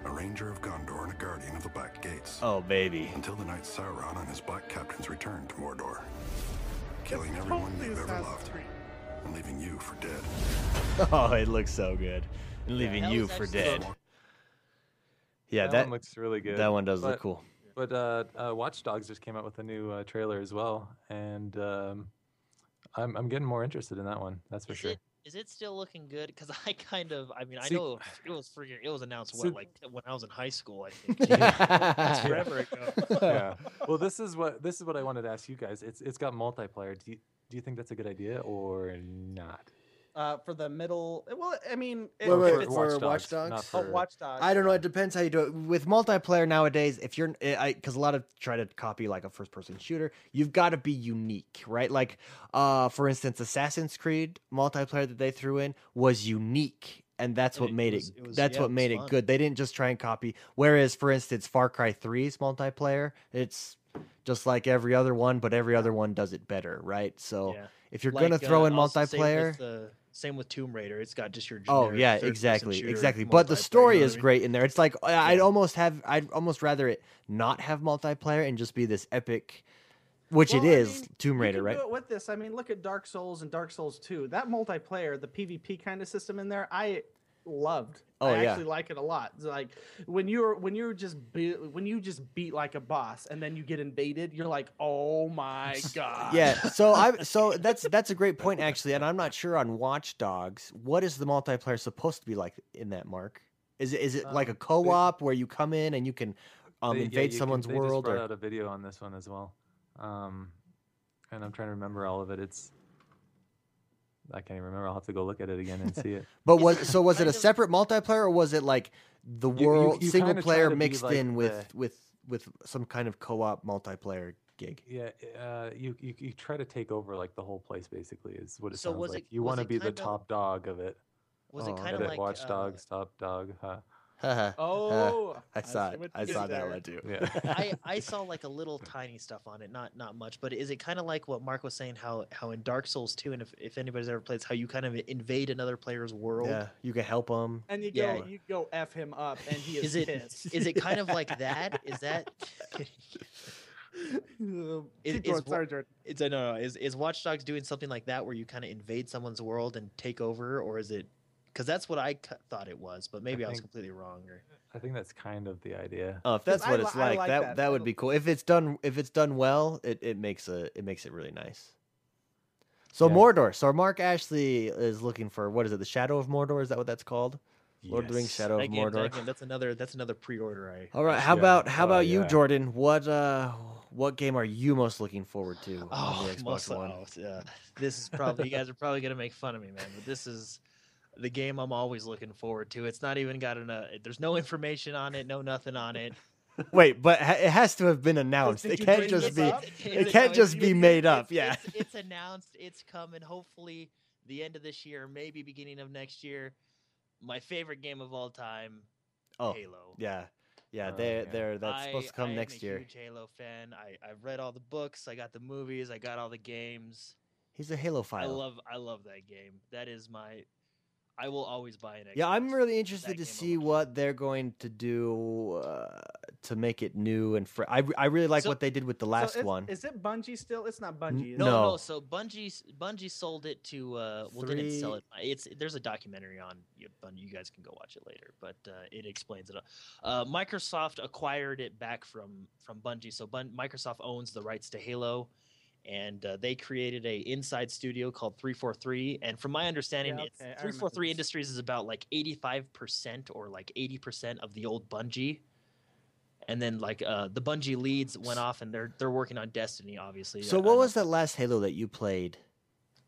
a ranger of Gondor and a guardian of the Black Gates. Oh, baby. Until the night Sauron and his black captains returned to Mordor, killing it's everyone totally you've ever loved and leaving you for dead. Oh, it looks so good. And leaving yeah, you for dead. Cool. Yeah, that, that one looks really good. That one does but, look cool. But uh, uh, Watch Dogs just came out with a new uh, trailer as well, and um, I'm I'm getting more interested in that one. That's for is sure. It, is it still looking good? Because I kind of, I mean, see, I know it was freaking, it was announced what, see, like when I was in high school, I think. That's forever ago. Yeah. Well, this is what this is what I wanted to ask you guys. It's it's got multiplayer. Do you do you think that's a good idea or not? Uh, for the middle, well, I mean, it, wait, wait, it's for Watch Dogs. Watch Dogs? For... Oh, Watch Dogs. I don't know. It depends how you do it. With multiplayer nowadays, if you're, because a lot of try to copy like a first-person shooter, you've got to be unique, right? Like, uh, for instance, Assassin's Creed multiplayer that they threw in was unique. And that's what made it. That's what made it good. They didn't just try and copy. Whereas, for instance, Far Cry three's multiplayer, it's just like every other one, but every other one does it better, right? So yeah. If you're like, gonna throw uh, in multiplayer. Same with Tomb Raider. It's got just your oh yeah, exactly, exactly. But the story is great in there. It's like I'd yeah. almost have, I'd almost rather it not have multiplayer and just be this epic, which well, it is I mean, Tomb Raider, you can right? Do it with this, I mean, look at Dark Souls and Dark Souls two. That multiplayer, the PvP kind of system in there, I loved. Oh, I yeah. actually like it a lot. It's like when you're when you're just be, when you just beat like a boss and then you get invaded, you're like, oh my god. Yeah. So I so that's that's a great point actually, and I'm not sure on Watch Dogs. What is the multiplayer supposed to be like in that, Mark? Is it is it um, like a co-op they, where you come in and you can um, they, invade yeah, you someone's can, they world? They just brought or... out a video on this one as well, um, and I'm trying to remember all of it. It's. I can't even remember. I'll have to go look at it again and see it. But was so was it a separate multiplayer or was it like the world you, you, you single player mixed like in the, with, with with some kind of co-op multiplayer gig? Yeah, uh, you, you you try to take over like the whole place basically is what it so sounds was like. It, you want to be the top dog of it. Was oh, it kind of like Watch Dogs, uh, top dog? Huh? oh, I saw it. I saw that one too. Yeah. I, I saw like a little tiny stuff on it, not not much. But is it kind of like what Mark was saying? How how in Dark Souls two, and if, if anybody's ever played, how you kind of invade another player's world. Yeah, you can help them, and you go yeah. you go f him up, and he is, is pissed. It, is it kind of like that? Is that? is, is, it's I know. Is is Watch Dogs doing something like that where you kind of invade someone's world and take over, or is it? Because that's what I cu- thought it was, but maybe I, think, I was completely wrong. Or... I think that's kind of the idea. Oh, if that's what I, it's like, like that, that that would be cool. If it's done, if it's done well, it, it makes a it makes it really nice. So yeah. Mordor. So Mark Ashley is looking for what is it? The Shadow of Mordor? Is that what that's called? Yes. Lord of the Rings: Shadow that of game, Mordor. That game, that's another that's another pre-order. I. All right. How yeah. about how about uh, you, yeah. Jordan? What uh what game are you most looking forward to? Oh, on the Xbox most, One? Oh, yeah. This is probably you guys are probably gonna make fun of me, man. But this is. The game I'm always looking forward to. It's not even got an. Uh, there's no information on it. No nothing on it. Wait, but ha- it has to have been announced. It can't just be. It, it can't just be made up. Yeah. It's, it's announced. It's coming. Hopefully, the end of this year, maybe beginning of next year. My favorite game of all time. Oh, Halo. Yeah, yeah. Oh, they, yeah. they're that's I, supposed to come I next year. I'm a huge Halo fan. I I've read all the books. I got the movies. I got all the games. He's a Halo-phile. I love I love that game. That is my. I will always buy an Xbox. Yeah, I'm really interested to see what they're going to do uh, to make it new and fresh. I, I really like so, what they did with the last so is, one. Is it Bungie still? It's not Bungie. N- no, no, no. So Bungie, Bungie sold it to. Uh, well, Three... didn't sell it. It's there's a documentary on Bungie. You guys can go watch it later, but uh, it explains it all. Uh, Microsoft acquired it back from from Bungie, so Bun- Microsoft owns the rights to Halo. And uh, they created a inside studio called three forty-three. And from my understanding, yeah, okay. three forty-three Industries is about like eighty-five percent or like eighty percent of the old Bungie. And then like uh, the Bungie leads went off and they're they're working on Destiny, obviously. So I, what I was that last Halo that you played?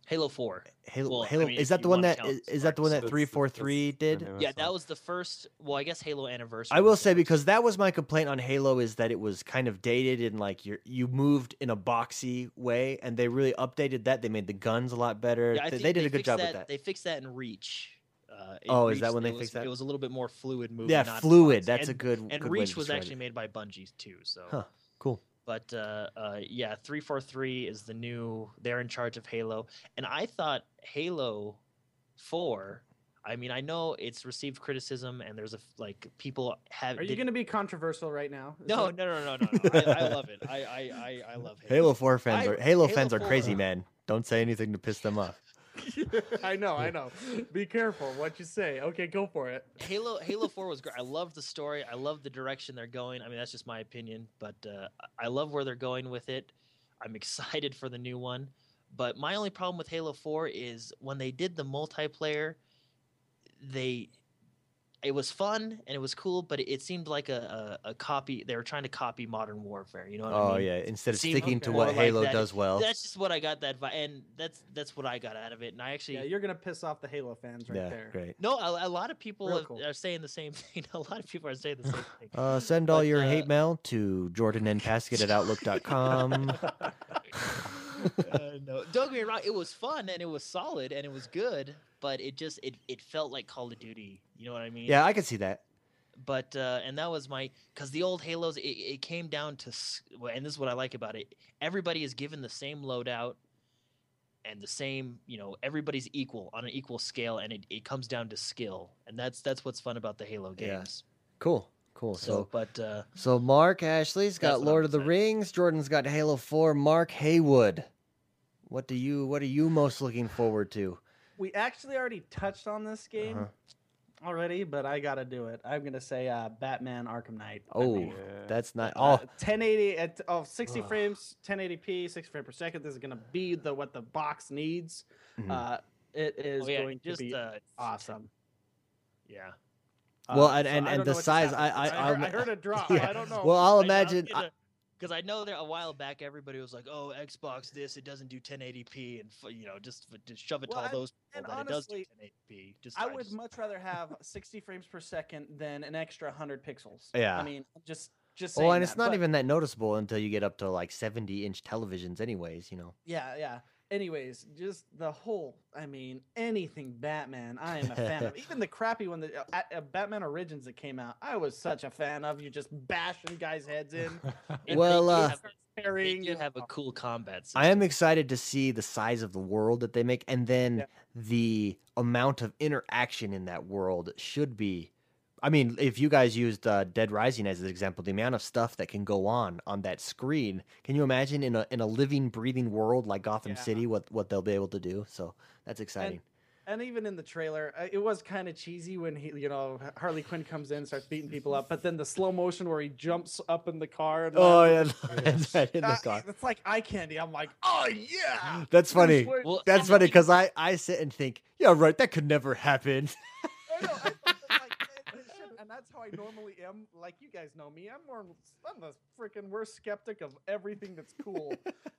Halo four. Halo, well, Halo I mean, is that the one that is, is that the one that three forty-three did? Yeah, that was the first. Well, I guess Halo Anniversary. I will say because that was my complaint on Halo is that it was kind of dated and like you you moved in a boxy way, and they really updated that. They made the guns a lot better. Yeah, I think they, they did they a good job that, with that. They fixed that in Reach. Uh, in oh, Reach, is that when they was, fixed that? It was a little bit more fluid movement. Yeah, not fluid. Boxy. That's and, a good. And good Reach way to was actually it. Made by Bungie too. So huh, cool. But, uh, uh, yeah, three forty-three is the new – they're in charge of Halo. And I thought Halo four – I mean, I know it's received criticism, and there's a like people have. Are you going to be controversial right now? No, that... no, no, no, no, no. I, I love it. I, I, I love Halo. Halo four fans. I, are, Halo, Halo fans four, are crazy, uh, man. Don't say anything to piss them off. I know, I know. Be careful what you say. Okay, go for it. Halo, Halo four was great. I love the story. I love the direction they're going. I mean, that's just my opinion, but uh, I love where they're going with it. I'm excited for the new one. But my only problem with Halo four is when they did the multiplayer, they it was fun and it was cool, but it, it seemed like a, a, a copy. They were trying to copy Modern Warfare. You know what oh, I mean? Oh yeah, instead of seemed, sticking okay. to what like Halo that. does well. That's just what I got that vibe, and that's that's what I got out of it. And I actually, yeah, you're gonna piss off the Halo fans right yeah, there. Great. No, a, a lot of people have, cool. are saying the same thing. A lot of people are saying the same thing. Uh, send but, all your uh, hate mail to jordan n pasket at outlook dot com. uh, no, don't get me wrong. It was fun and it was solid and it was good, but it just it, it felt like Call of Duty. You know what I mean? Yeah, I could see that. But uh, and that was my because the old Halos it, it came down to and this is what I like about it. Everybody is given the same loadout and the same you know everybody's equal on an equal scale, and it, it comes down to skill, and that's that's what's fun about the Halo games. Yeah. Cool. Cool. So, so but uh, so Mark Ashley's got Lord of the Rings. Jordan's got Halo four. Mark Haywood. What do you What are you most looking forward to? We actually already touched on this game uh-huh. already, but I gotta do it. I'm gonna say uh, Batman Arkham Knight. Oh, yeah. that's not oh. uh, ten eighty at oh, sixty Ugh. frames, ten eighty p, sixty frames per second. This is gonna be the what the box needs. Mm-hmm. Uh, it is oh, yeah, going just, to be uh, awesome. Yeah. Well, um, and, and, so and the size, I I, I, heard, I heard a drop. Yeah. I don't know. Well, I'll imagine. Because I, I know that a while back, everybody was like, oh, Xbox, this, it doesn't do ten eighty p. And, you know, just, just shove it well, to all those people that honestly, it does do ten eighty p. Just, I, I would just... much rather have sixty frames per second than an extra one hundred pixels. Yeah. I mean, just just saying. Well, and that, it's not but... even that noticeable until you get up to like seventy inch televisions anyways, you know. Yeah, yeah. Anyways, just the whole, I mean, anything Batman, I am a fan of. Even the crappy one, the uh, uh, Batman Origins that came out, I was such a fan of. You just bashing guys' heads in. Well, uh, they do have a cool combat system. I am excited to see the size of the world that they make, and then yeah. the amount of interaction in that world should be. I mean, if you guys used uh, Dead Rising as an example, the amount of stuff that can go on on that screen, can you imagine in a in a living, breathing world like Gotham yeah. City, what, what they'll be able to do? So that's exciting. And, and even in the trailer, it was kind of cheesy when he, you know, Harley Quinn comes in and starts beating people up, but then the slow motion where he jumps up in the car. And oh, yeah. It's in the car. It's like eye candy. I'm like, oh, yeah. That's funny. Well, that's funny because I, I sit and think, yeah, right, that could never happen. I know, I That's how I normally am. Like, you guys know me. I'm more, I'm the freaking worst skeptic of everything that's cool.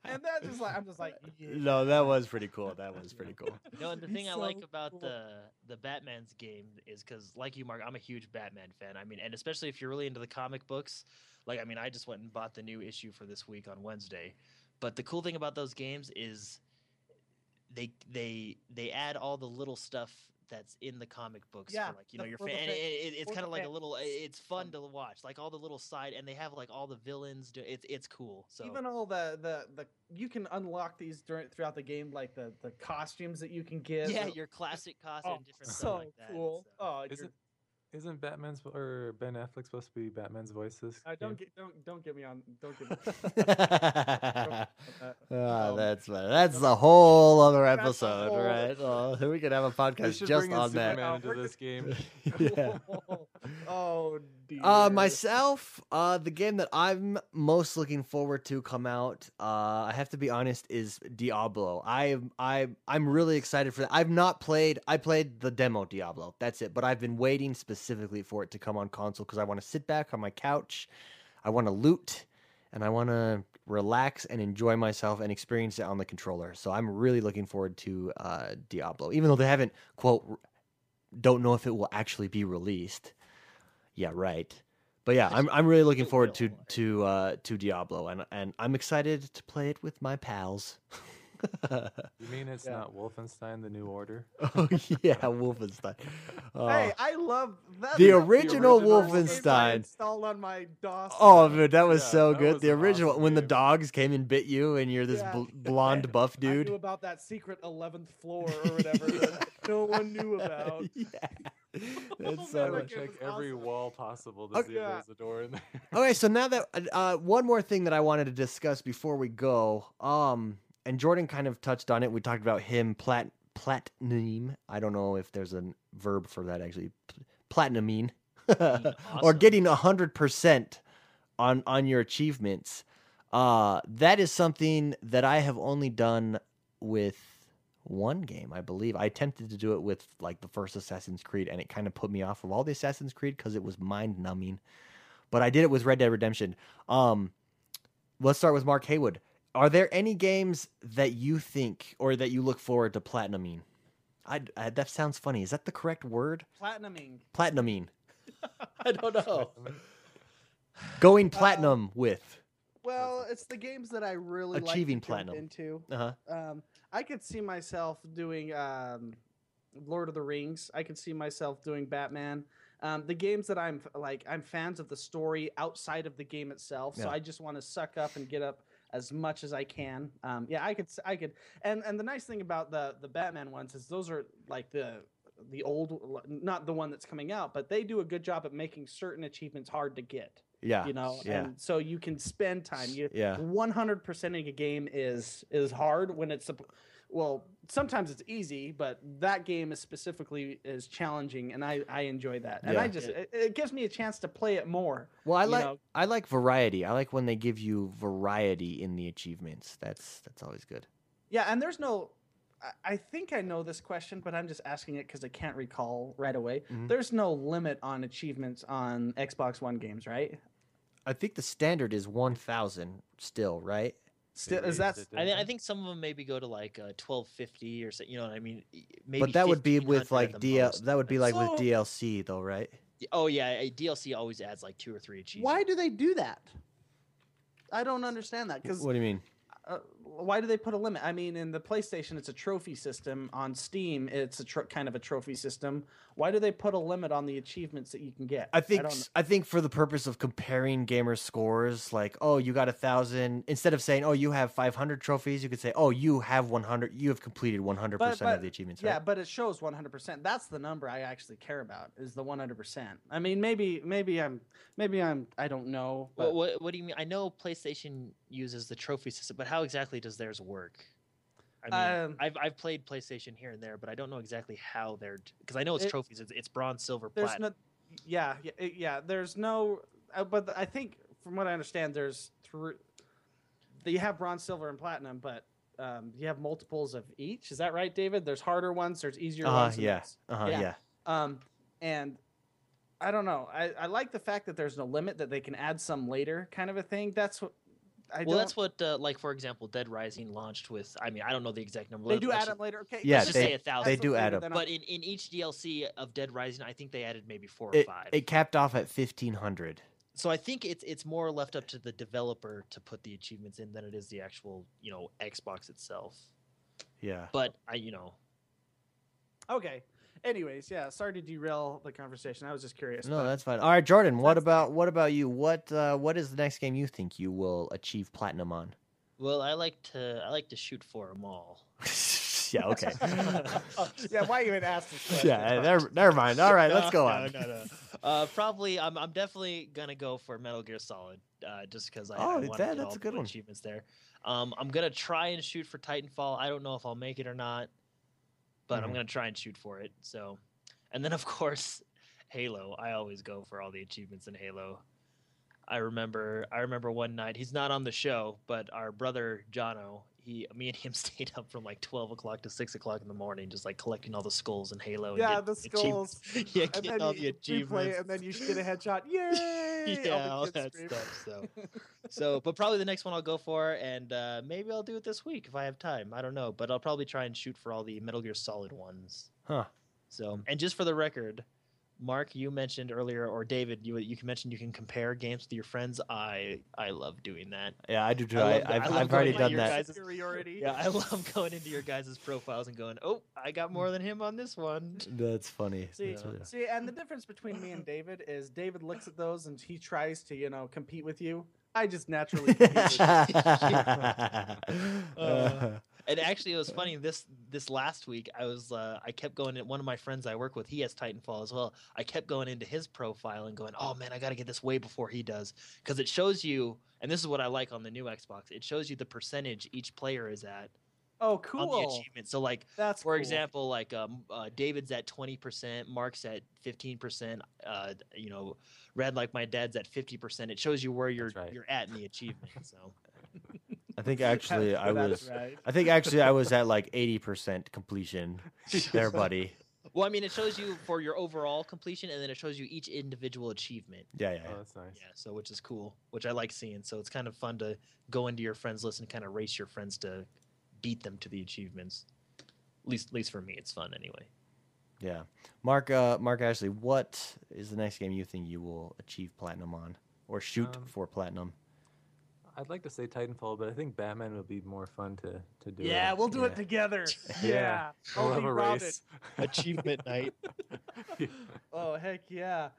And that is like, I'm just like, yeah. No, that was pretty cool. That was pretty cool. No, and the thing so I like about cool. the, the Batman's game is because, like you, Mark, I'm a huge Batman fan. I mean, and especially if you're really into the comic books. Like, I mean, I just went and bought the new issue for this week on Wednesday. But the cool thing about those games is they they they add all the little stuff that's in the comic books yeah, for like you know your fan. It, it, it's kind of like fans. a little. It's fun to watch, like all the little side, and they have like all the villains. Do, it's it's cool. So even all the the the you can unlock these during throughout the game, like the the costumes that you can get. Yeah, your classic costume, oh, different so stuff like that. Cool. So. Oh, isn't isn't Batman's or Ben Affleck supposed to be Batman's voice? This uh, don't get, don't don't get me on. Don't get me. on. Oh, that's that's the whole other episode, whole... right? Oh, we could have a podcast just on that. Into this game. yeah. Oh, dear. Uh, myself, uh, the game that I'm most looking forward to come out, uh, I have to be honest, is Diablo. I I I'm really excited for that. I've not played. I played the demo Diablo. That's it. But I've been waiting specifically for it to come on console because I want to sit back on my couch, I want to loot, and I want to relax and enjoy myself and experience it on the controller. So I'm really looking forward to uh, Diablo, even though they haven't, quote, don't know if it will actually be released. Yeah, right. But yeah, I'm I'm really looking forward to to uh, to Diablo, and and I'm excited to play it with my pals. You mean it's yeah. not Wolfenstein: The New Order? Oh yeah, Wolfenstein. Oh. Hey, I love that. The original, the original Wolfenstein installed on my DOS. Oh, dude, that was yeah, so that good. Was the original awesome when game. The dogs came and bit you, and you're this yeah. bl- blonde buff dude. I knew about that secret eleventh floor or whatever yeah. that no one knew about. Yeah. That's so much. Check every awesome. Wall possible to okay. see if there's a door in there. Okay, so now that uh, one more thing that I wanted to discuss before we go. Um. And Jordan kind of touched on it. We talked about him plat platinum. I don't know if there's a verb for that actually. Platinuming, awesome. Or getting a hundred percent on on your achievements. Uh, that is something that I have only done with one game, I believe. I attempted to do it with like the first Assassin's Creed, and it kind of put me off of all the Assassin's Creed because it was mind numbing. But I did it with Red Dead Redemption. Um, let's start with Mark Haywood. Are there any games that you think or that you look forward to platinuming? I, I, that sounds funny. Is that the correct word? Platinuming. Platinuming. I don't know. Going platinum uh, with. Well, it's the games that I really achieving like to platinum into. Uh-huh. Um, I could see myself doing um, Lord of the Rings. I could see myself doing Batman. Um, the games that I'm like, I'm fans of the story outside of the game itself. So yeah. I just want to suck up and get up as much as I can. Um, yeah, I could, I could. And, and the nice thing about the, the Batman ones is those are like the, the old, not the one that's coming out, but they do a good job at making certain achievements hard to get. Yeah. You know, yeah. And so you can spend time. You, yeah. one hundred percent-ing a game is, is hard when it's, well, sometimes it's easy, but that game is specifically is challenging, and I, I enjoy that. And yeah. I just, it, it gives me a chance to play it more. Well, I like, know? I like variety. I like when they give you variety in the achievements. That's, that's always good. Yeah. And there's no, I think I know this question, but I'm just asking it because I can't recall right away. Mm-hmm. There's no limit on achievements on Xbox One games, right? I think the standard is one thousand still, right? Still, is that? I, th- I think some of them maybe go to like uh, twelve fifty or so. You know what I mean? Maybe but that would be with like D L. That would be like so, with D L C though, right? Oh yeah, D L C always adds like two or three achievements. Why do they do that? I don't understand that. Because what do you mean? Uh, why do they put a limit? I mean, in the PlayStation, it's a trophy system. On Steam, it's a tro- kind of a trophy system. Why do they put a limit on the achievements that you can get? I think I, I think for the purpose of comparing gamer scores, like, oh, you got a thousand. Instead of saying, oh, you have five hundred trophies, you could say, oh, you have one hundred. You have completed one hundred percent of the achievements. Right? Yeah, but it shows one hundred percent. That's the number I actually care about is the one hundred percent. I mean, maybe maybe I'm maybe I'm I don't know. But... What, what, what do you mean? I know PlayStation uses the trophy system, but how? How exactly does theirs work? I mean, um, I've I've played PlayStation here and there, but I don't know exactly how they're because I know it's it, trophies. It's, it's bronze, silver, platinum. No, yeah, yeah, yeah. There's no, uh, but I think from what I understand, there's three. You have bronze, silver, and platinum, but um, you have multiples of each. Is that right, David? There's harder ones. There's easier uh, ones. Yeah. Uh-huh, yeah. Yeah. Um, and. I don't know. I, I like the fact that there's no limit that they can add some later, kind of a thing. That's what. I well, don't... that's what, uh, like, for example, Dead Rising launched with, I mean, I don't know the exact number. They let's, do let's add them later. Okay, yeah, let's just they, say a thousand. They do add them. But in, in each D L C of Dead Rising, I think they added maybe four it, or five. It capped off at fifteen hundred. So I think it's it's more left up to the developer to put the achievements in than it is the actual, you know, Xbox itself. Yeah. But, I you know. Okay. Anyways, yeah, sorry to derail the conversation. I was just curious. No, but... that's fine. All right, Jordan, what that's about fine. What about you? What uh, what is the next game you think you will achieve platinum on? Well, I like to I like to shoot for them all. Yeah, okay. Oh, yeah, why even ask this question? Yeah, never, never mind. All right, no, let's go no, on. No, no, no. Uh, probably, I'm I'm definitely gonna go for Metal Gear Solid, uh, just because I, oh, I want to get all the good achievements there. Um, I'm gonna try and shoot for Titanfall. I don't know if I'll make it or not. But mm-hmm. I'm gonna try and shoot for it. So, and then of course, Halo. I always go for all the achievements in Halo. I remember. I remember one night. He's not on the show, but our brother Jono. He, me and him stayed up from like twelve o'clock to six o'clock in the morning, just like collecting all the skulls in Halo. Yeah, and the skulls. Yeah, getting all the achievements. And then you should get a headshot. Yay! Yeah, all that scream. Stuff. So, so, but probably the next one I'll go for, and uh, maybe I'll do it this week if I have time. I don't know, but I'll probably try and shoot for all the Metal Gear Solid ones. Huh. So, and just for the record, Mark, you mentioned earlier, or David, you you mentioned you can compare games with your friends. I I love doing that. Yeah, I do too. I I, I've, I I've already done that. Guys, yeah, I love going into your guys' profiles and going, oh, I got more than him on this one. That's funny. See, That's funny. see, and the difference between me and David is David looks at those and he tries to, you know, compete with you. I just naturally compete with you. uh, And actually, it was funny. This this last week, I was uh, I kept going. One of my friends I work with, he has Titanfall as well. I kept going into his profile and going, "Oh man, I got to get this way before he does," because it shows you. And this is what I like on the new Xbox. It shows you the percentage each player is at. Oh, cool! On the achievement. So, like, That's for cool. example, like um, uh, David's at twenty percent, Mark's at fifteen percent. Uh, you know, Red, like my dad's at fifty percent. It shows you where you're right. you're at in the achievement. So. I think actually I was. Right. I think actually I was at like eighty percent completion. There, buddy. Well, I mean, it shows you for your overall completion, and then it shows you each individual achievement. Yeah, yeah, oh, yeah. That's nice. Yeah, so which is cool, which I like seeing. So it's kind of fun to go into your friends list and kind of race your friends to beat them to the achievements. At least, at least for me, it's fun anyway. Yeah, Mark. Uh, Mark Ashley, what is the next game you think you will achieve platinum on, or shoot um, for platinum? I'd like to say Titanfall, but I think Batman would be more fun to, to do. Yeah, it. we'll do yeah. it together. Yeah. yeah. We'll have a race. Achievement night. yeah. Oh, heck yeah.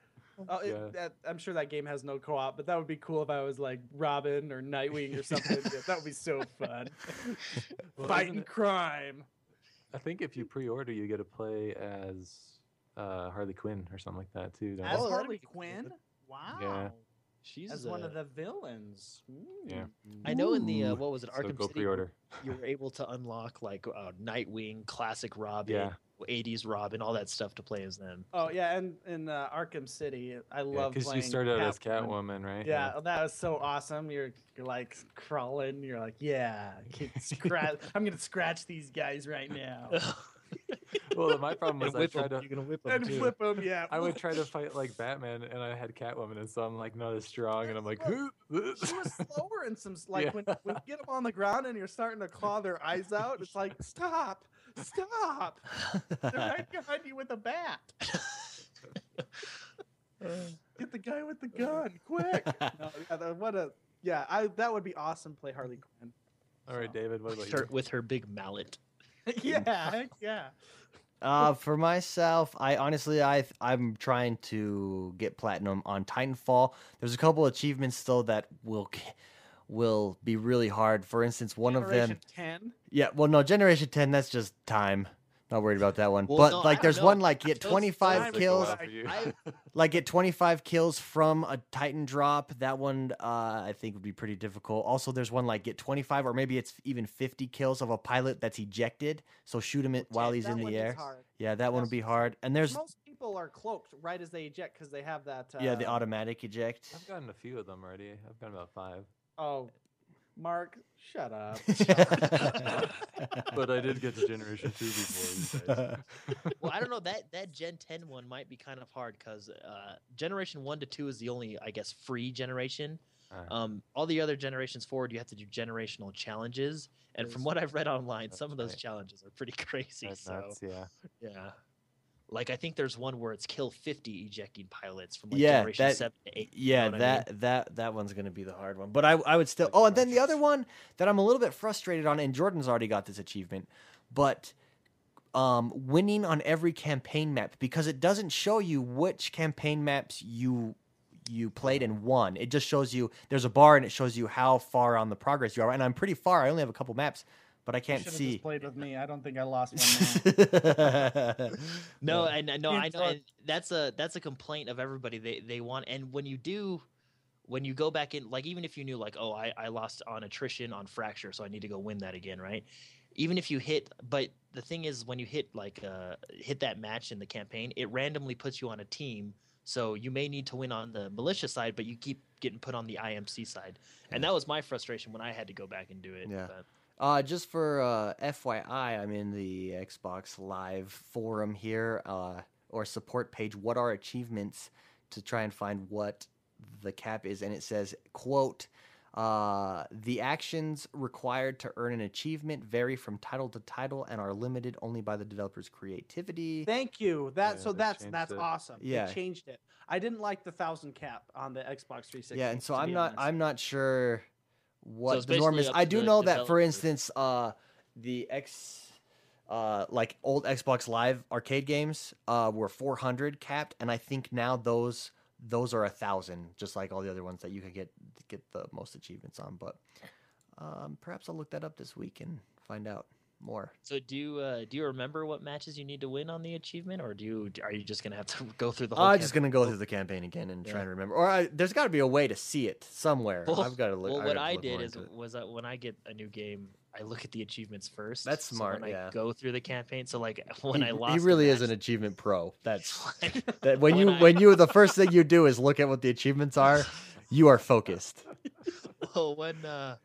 Oh, it, yeah. That, I'm sure that game has no co-op, but that would be cool if I was like Robin or Nightwing or something. yeah, that would be so fun. well, Fighting crime. I think if you pre-order, you get to play as uh, Harley Quinn or something like that, too. As oh, Harley Quinn? Good. Wow. Yeah. She's As a, one of the villains. Ooh. Yeah, I know. In the uh, what was it, Arkham so City? Pre-order. You were able to unlock like uh, Nightwing, classic Robin, yeah. eighties Robin, all that stuff to play as them. Oh yeah, and in uh, Arkham City, I love because yeah, you started Cat out as Catwoman, right? Yeah, yeah, that was so awesome. You're you're like crawling. You're like, yeah, scratch. I'm gonna scratch these guys right now. Well, my problem was I tried to whip them, and whip them, yeah. I would try to fight like Batman, and I had Catwoman, and so I'm like not as strong, and I'm like, who? She was slower in some like yeah. when, when you get them on the ground and you're starting to claw their eyes out. It's like stop, stop! They're right behind you with a bat. Get the guy with the gun, quick! No, yeah, what a yeah! I that would be awesome. Play Harley Quinn. All so. right, David. What about you? Start with her big mallet. yeah, heck yeah. Uh, for myself, I honestly, I I'm trying to get platinum on Titanfall. There's a couple achievements though that will will be really hard. For instance, one Generation of them. Generation ten. Yeah, well, no, Generation ten. That's just time. Not worried about that one. Well, but no, like, there's know. one like get twenty-five kills, like get twenty-five kills from a Titan drop. That one uh, I think would be pretty difficult. Also, there's one like get twenty-five or maybe it's even fifty kills of a pilot that's ejected. So shoot him while he's in the air. Yeah, that one would be hard. And there's most people are cloaked right as they eject because they have that. Uh, yeah, the automatic eject. I've gotten a few of them already. I've gotten about five. Oh. Mark, shut up. Shut up. But I did get to Generation two before you guys. Well, I don't know. That, that Gen ten one might be kind of hard because uh, Generation one to two is the only, I guess, free generation. All right. Um, all the other generations forward, you have to do generational challenges. And There's, from what I've read online, some of those right. challenges are pretty crazy. That's so nuts, yeah. Yeah. Like I think there's one where it's kill fifty ejecting pilots from like yeah, generation that, seven to eight. Yeah, you know that I mean? that that one's gonna be the hard one. But I I would still. Oh, and then the other one that I'm a little bit frustrated on, and Jordan's already got this achievement, but um, winning on every campaign map because it doesn't show you which campaign maps you you played and won. It just shows you there's a bar and it shows you how far on the progress you are. And I'm pretty far. I only have a couple maps. But I can't you see. Just played with me. I don't think I lost one. no, yeah. and no, I know and that's a that's a complaint of everybody. They they want, and when you do, when you go back in, like even if you knew, like oh, I I lost on attrition on fracture, so I need to go win that again, right? Even if you hit, but the thing is, when you hit like uh hit that match in the campaign, it randomly puts you on a team. So you may need to win on the militia side, but you keep getting put on the I M C side, yeah. and that was my frustration when I had to go back and do it. Yeah. But. Uh, just for uh, F Y I, I'm in the Xbox Live forum here, uh, or support page, what are achievements, to try and find what the cap is. And it says, quote, Uh, the actions required to earn an achievement vary from title to title and are limited only by the developer's creativity. Thank you. That yeah, so that's that's it. Awesome. Yeah, they changed it. I didn't like the thousand cap on the Xbox three sixty. Yeah, and so I'm not honest. I'm not sure what so the norm is. I do know that, for instance, uh, the X. Uh, like old Xbox Live arcade games uh, were four hundred capped, and I think now those those are a thousand, just like all the other ones that you can get get the most achievements on. But um, perhaps I'll look that up this week and find out more. So do you uh, do you remember what matches you need to win on the achievement, or do you are you just gonna have to go through the whole? I'm campaign? just gonna go through the campaign again and yeah. try and remember. Or I, there's got to be a way to see it somewhere. Well, I've got to look. Well, what I, I did is was that when I get a new game, I look at the achievements first. That's smart. So when yeah. I go through the campaign. So like when he, I lost, he really is an achievement pro. That's that when, when you I... when you the first thing you do is look at what the achievements are. You are focused. Well, when uh,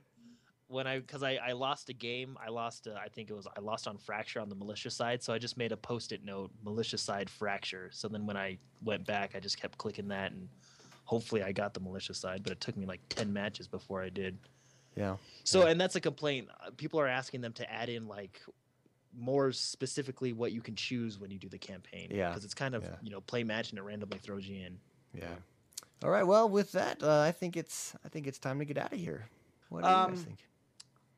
when I because I, I lost a game, I lost uh, I think it was I lost on Fracture on the militia side. So I just made a Post-it note, militia side Fracture. So then when I went back, I just kept clicking that, and hopefully I got the militia side. But it took me like ten matches before I did. Yeah. So, yeah. and that's a complaint. People are asking them to add in like more specifically what you can choose when you do the campaign. Yeah. Because it's kind of yeah. you know play match and it randomly throws you in. Yeah. All right. Well, with that, uh, I think it's I think it's time to get out of here. What do um, you guys think?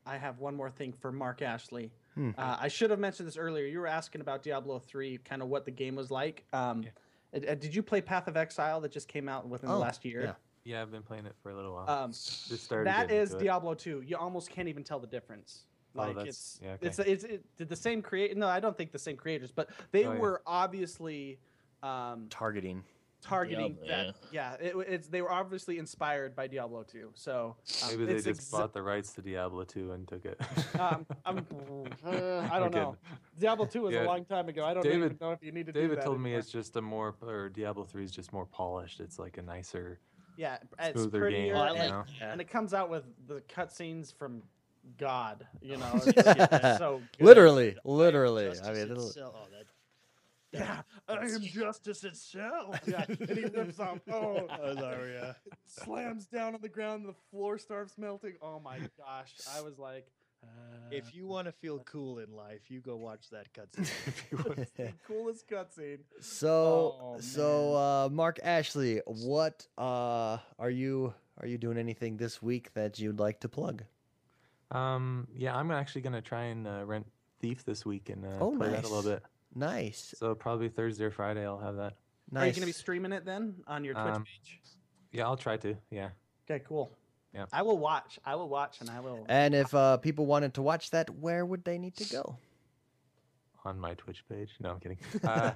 I have one more thing for Mark Ashley. Hmm. Uh, I should have mentioned this earlier. You were asking about Diablo three, kind of what the game was like. Um, yeah. uh, did you play Path of Exile that just came out within oh, the last year? Yeah. Yeah, I've been playing it for a little while. Um, Just that is Diablo two. You almost can't even tell the difference. Like oh, it's yeah, okay. it's it's it did the same create. No, I don't think the same creators, but they oh, were yeah. obviously um, targeting targeting Diablo, that. Yeah, yeah it, it's they were obviously inspired by Diablo two. So um, maybe they just exa- bought the rights to Diablo two and took it. um, I'm, uh, I don't know. Diablo two was yeah. a long time ago. I don't David, even know if you need to. David do that told anymore. me it's just a more or Diablo three is just more polished. It's like a nicer. Yeah, it's Smoother prettier, game, and, you know? and it comes out with the cutscenes from God. You know, it's just, yeah, so good. literally, literally. Justice I mean, it'll... Itself. Oh, that... yeah, I am justice itself. Yeah, and he rips off. Oh, sorry, yeah. Slams down on the ground. The floor starts melting. Oh my gosh! I was like, uh... if you want to feel cool in life, you go watch that cutscene. It's the coolest cutscene. So, oh, so uh, Mark Ashley, what uh, are you are you doing anything this week that you'd like to plug? Um, yeah, I'm actually gonna try and uh, rent Thief this week and uh, oh, play nice. that a little bit. Nice. So probably Thursday or Friday, I'll have that. Nice. Are you gonna be streaming it then on your Twitch um, page? Yeah, I'll try to. Yeah. Okay. Cool. Yeah. I will watch. I will watch, and I will. And if uh, people wanted to watch that, where would they need to go? On my Twitch page. No, I'm kidding. Uh,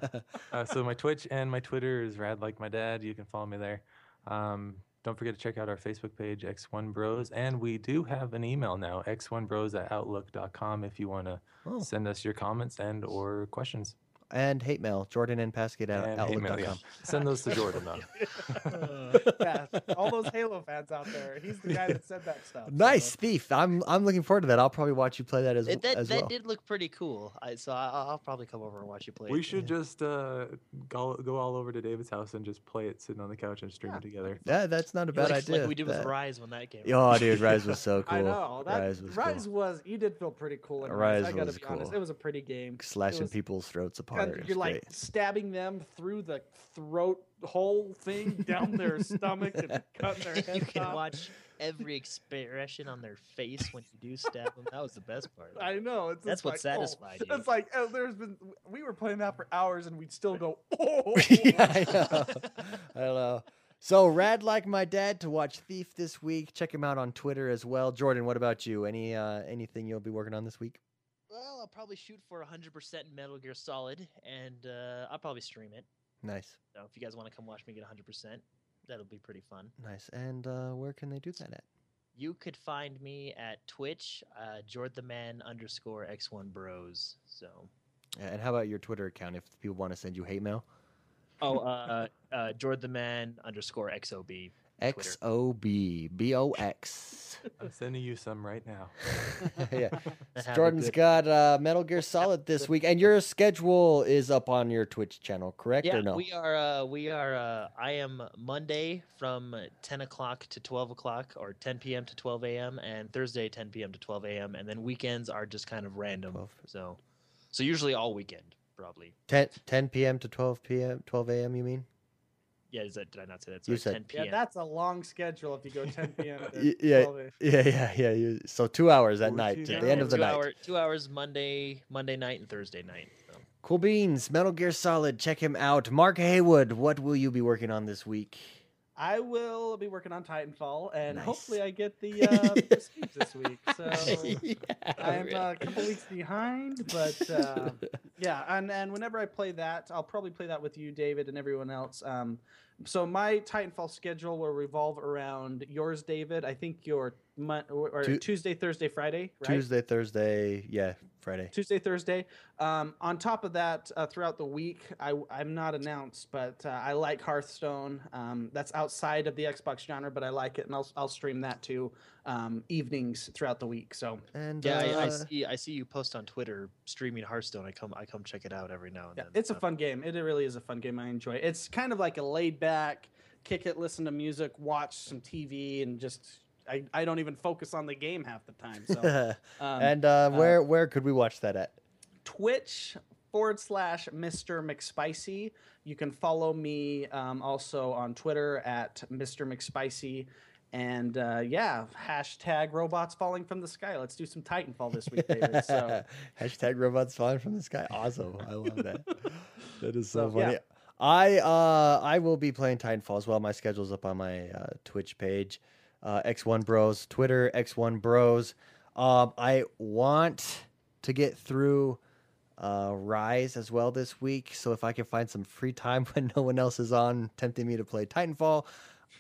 uh, so my Twitch and my Twitter is Rad Like My Dad. You can follow me there. Um, don't forget to check out our Facebook page, X one Bros. And we do have an email now, x one bros at outlook dot com, if you want to oh. send us your comments and or questions. And hate mail, Jordan and Pasket at outlook dot com. Yeah. Send those to Jordan, though. uh, yeah, all those Halo fans out there. He's the guy that said that stuff. Nice, so. Thief. I'm I'm looking forward to that. I'll probably watch you play that as, it, that, as well. That did look pretty cool. I, so I, I'll probably come over and watch you play we it. We should yeah. just uh, go, go all over to David's house and just play it sitting on the couch and stream yeah. it together. Yeah, that's not a bad like, idea. Like we did that. with Rise when that came out. Oh, dude, Rise was so cool. I know. That, Rise, was, Rise cool. was, you did feel pretty cool. In Rise, Rise I got to be cool. honest. It was a pretty game. Slashing was, people's throats apart. You're great. Like stabbing them through the throat whole thing down their stomach and cutting their head. You can off. watch every expression on their face when you do stab them. That was the best part. I know. It's That's what like, satisfied oh. you. It's like oh, there's been we were playing that for hours and we'd still go oh. yeah, I know. I know. So Rad Like My Dad to watch Thief this week. Check him out on Twitter as well. Jordan, what about you? Any uh, anything you'll be working on this week? Well, I'll probably shoot for one hundred percent Metal Gear Solid, and uh, I'll probably stream it. Nice. So if you guys want to come watch me get one hundred percent, that'll be pretty fun. Nice. And uh, where can they do that at? You could find me at Twitch, uh, Jordtheman underscore X one Bros. So. And how about your Twitter account if people want to send you hate mail? Oh, uh, uh, Jordtheman underscore X O B. X O B. B O X. I'm sending you some right now. Yeah, Jordan's got uh, Metal Gear Solid this week, and your schedule is up on your Twitch channel, correct? Yeah, or no? we are. Uh, we are. Uh, I am Monday from ten o'clock to twelve o'clock, or ten p.m. to twelve a.m., and Thursday ten p.m. to twelve a.m., and then weekends are just kind of random. twelve So, so usually all weekend, probably. ten p.m. to twelve p.m. twelve a.m. You mean? Yeah, is that, did I not say that? Sorry, you said ten p.m. Yeah, that's a long schedule if you go ten p.m. to yeah, twelve a.m. yeah, yeah, yeah, yeah. So two hours at night, to yeah, the end of the two night. Hour, two hours Monday, Monday night and Thursday night. So. Cool beans, Metal Gear Solid. Check him out. Mark Haywood, what will you be working on this week? I will be working on Titanfall, and nice. hopefully I get the uh, speech this week. So yeah, I'm really. uh, a couple weeks behind, but uh, yeah, and, and whenever I play that, I'll probably play that with you, David, and everyone else. Um, so my Titanfall schedule will revolve around yours, David. I think your mon- or, or tu- Tuesday, Thursday, Friday, right? Tuesday, Thursday, yeah, Friday. Tuesday, Thursday. Um, on top of that, uh, throughout the week, I, I'm not announced, but uh, I like Hearthstone. Um, that's outside of the Xbox genre, but I like it, and I'll I'll stream that too um, evenings throughout the week. So and yeah, uh, I, I see I see you post on Twitter streaming Hearthstone. I come I come check it out every now and yeah, then. It's so. a fun game. It really is a fun game. I enjoy it. It's kind of like a laid back, kick it, listen to music, watch some T V, and just. I, I don't even focus on the game half the time. So, um, and uh, where uh, where could we watch that at? Twitch forward slash Mister McSpicy. You can follow me um, also on Twitter at Mister McSpicy. And uh, yeah, hashtag robots falling from the sky. Let's do some Titanfall this week, David. So. Hashtag robots falling from the sky. Awesome. I love that. That is so, so funny. Yeah. I uh, I will be playing Titanfall as well. My schedule's up on my uh, Twitch page. Uh, X one Bros, Twitter, X one Bros. Um, I want to get through uh, Rise as well this week. So if I can find some free time when no one else is on, tempting me to play Titanfall,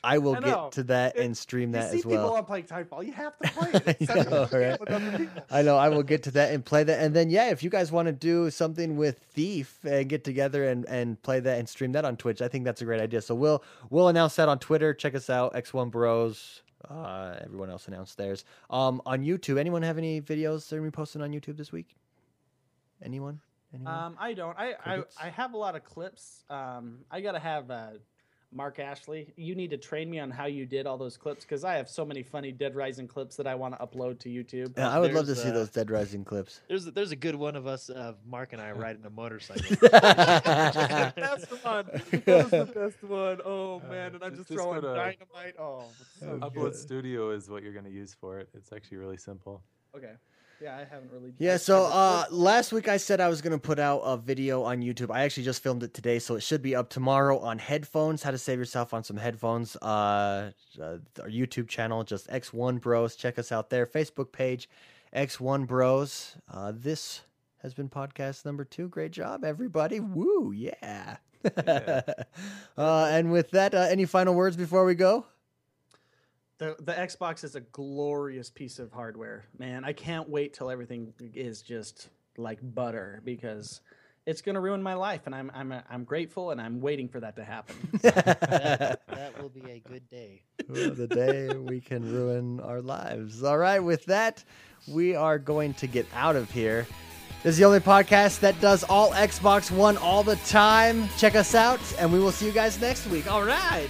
I will I get to that it, and stream that as well. You see people on playing Titanfall. You have to play it. It's I, know, right? I know. I will get to that and play that. And then, yeah, if you guys want to do something with Thief and get together and, and play that and stream that on Twitch, I think that's a great idea. So we'll we'll announce that on Twitter. Check us out, X one Bros. Uh, everyone else announced theirs. Um, on YouTube, anyone have any videos they're going to be posting on YouTube this week? Anyone? Anyone? Um, I don't. I, I, I have a lot of clips. Um, I got to have... Uh, Mark Ashley, you need to train me on how you did all those clips, because I have so many funny Dead Rising clips that I want to upload to YouTube. Yeah, I would there's love to a, see those Dead Rising clips. There's a, there's a good one of us, uh, Mark and I, riding a motorcycle. That's the one. That's the best one. Oh, man. And I'm just, just throwing to, dynamite. Oh, so Upload good. Studio is what you're going to use for it. It's actually really simple. Okay. Yeah, I haven't really... Yeah, so uh, last week I said I was going to put out a video on YouTube. I actually just filmed it today, so it should be up tomorrow on headphones, how to save yourself on some headphones. Uh, uh, our YouTube channel, just X one Bros. Check us out there. Facebook page, X one Bros. Uh, this has been podcast number two. Great job, everybody. Woo, yeah. yeah. uh, and with that, uh, any final words before we go? The the Xbox is a glorious piece of hardware, man. I can't wait till everything is just like butter, because it's gonna ruin my life, and I'm I'm I'm grateful, and I'm waiting for that to happen. So that, that will be a good day. Well, the day we can ruin our lives. All right, with that, we are going to get out of here. This is the only podcast that does all Xbox One all the time. Check us out, and we will see you guys next week. All right.